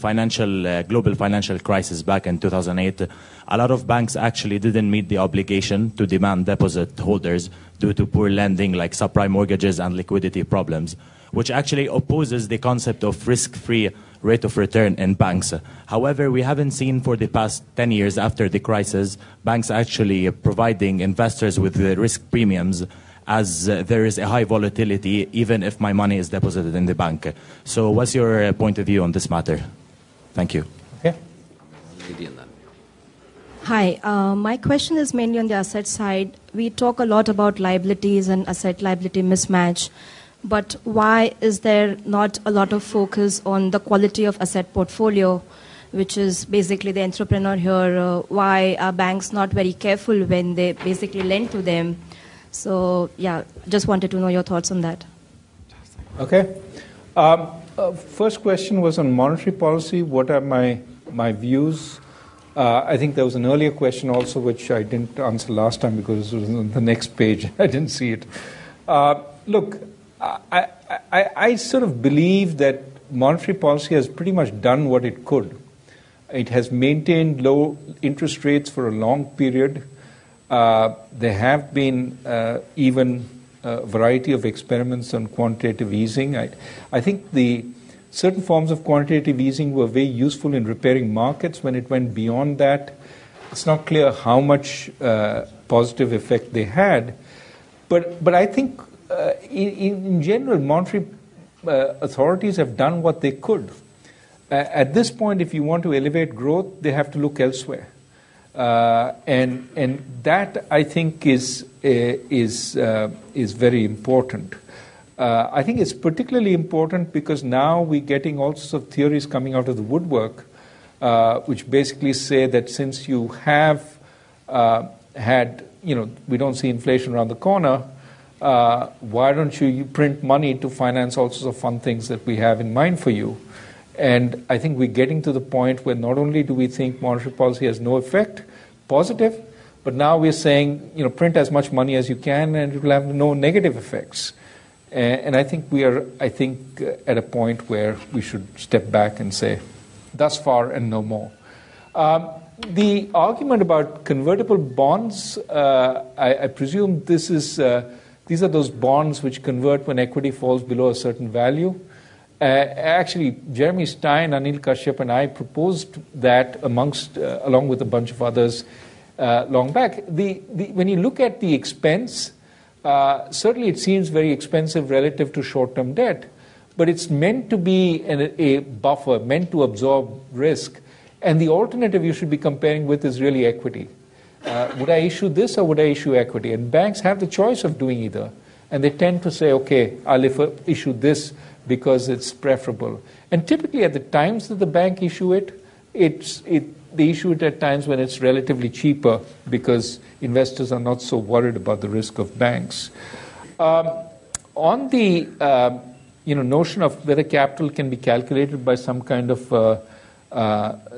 global financial crisis back in 2008, a lot of banks actually didn't meet the obligation to demand deposit holders due to poor lending like subprime mortgages and liquidity problems, which actually opposes the concept of risk-free rate of return in banks. However, we haven't seen for the past 10 years after the crisis, banks actually providing investors with the risk premiums as there is a high volatility, even if my money is deposited in the bank. So what's your point of view on this matter? Thank you. Okay. Hi, my question is mainly on the asset side. We talk a lot about liabilities and asset liability mismatch. But why is there not a lot of focus on the quality of asset portfolio, which is basically the entrepreneur here? Why are banks not very careful when they basically lend to them? So, yeah, just wanted to know your thoughts on that. Okay. First question was on monetary policy. What are my views? I think there was an earlier question also, which I didn't answer last time because it was on the next page. I didn't see it. Look. I sort of believe that monetary policy has pretty much done what it could. It has maintained low interest rates for a long period. There have been even a variety of experiments on quantitative easing. I think the certain forms of quantitative easing were very useful in repairing markets. When it went beyond that, it's not clear how much positive effect they had. But I think in general, monetary authorities have done what they could. At this point, if you want to elevate growth, they have to look elsewhere, and that I think is very important. I think it's particularly important because now we're getting all sorts of theories coming out of the woodwork, which basically say that since you have we don't see inflation around the corner. Why don't you print money to finance all sorts of fun things that we have in mind for you? And I think we're getting to the point where not only do we think monetary policy has no effect, positive, but now we're saying, print as much money as you can and it will have no negative effects. And I think we are, at a point where we should step back and say, thus far and no more. The argument about convertible bonds, I presume this is... These are those bonds which convert when equity falls below a certain value. Actually, Jeremy Stein, Anil Kashyap, and I proposed that along with a bunch of others long back. When you look at the expense, certainly it seems very expensive relative to short-term debt, but it's meant to be a buffer, meant to absorb risk. And the alternative you should be comparing with is really equity. Would I issue this or would I issue equity? And banks have the choice of doing either. And they tend to say, okay, I'll issue this because it's preferable. And typically at the times that the bank issue it, they issue it at times when it's relatively cheaper because investors are not so worried about the risk of banks. On the notion of whether capital can be calculated by some kind of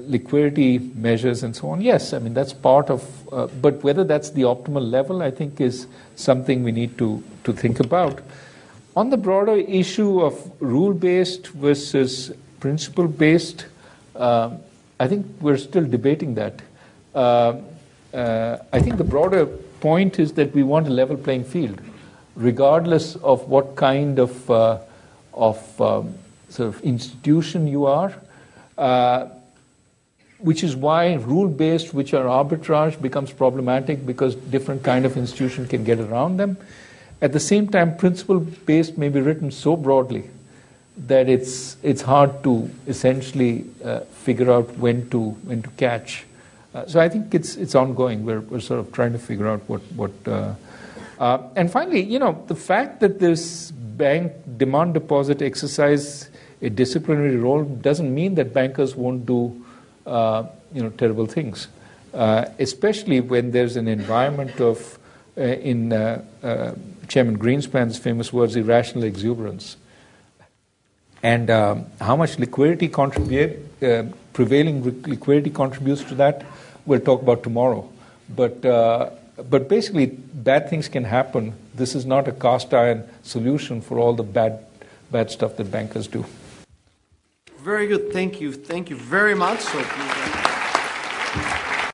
liquidity measures and so on. Yes, I mean, that's part of... but whether that's the optimal level, I think, is something we need to think about. On the broader issue of rule-based versus principle-based, I think we're still debating that. I think the broader point is that we want a level playing field, regardless of what kind of institution you are. Which is why rule-based, which are arbitrage, becomes problematic because different kind of institution can get around them. At the same time, principle-based may be written so broadly that it's hard to essentially figure out when to catch So I think it's ongoing. We're sort of trying to figure out what. And finally, the fact that this bank demand deposit exercise a disciplinary role doesn't mean that bankers won't do terrible things, especially when there's an environment of Chairman Greenspan's famous words, irrational exuberance. And how much liquidity prevailing liquidity contributes to that, we'll talk about tomorrow. But basically, bad things can happen. This is not a cast iron solution for all the bad stuff that bankers do. Very good. Thank you. Thank you very much.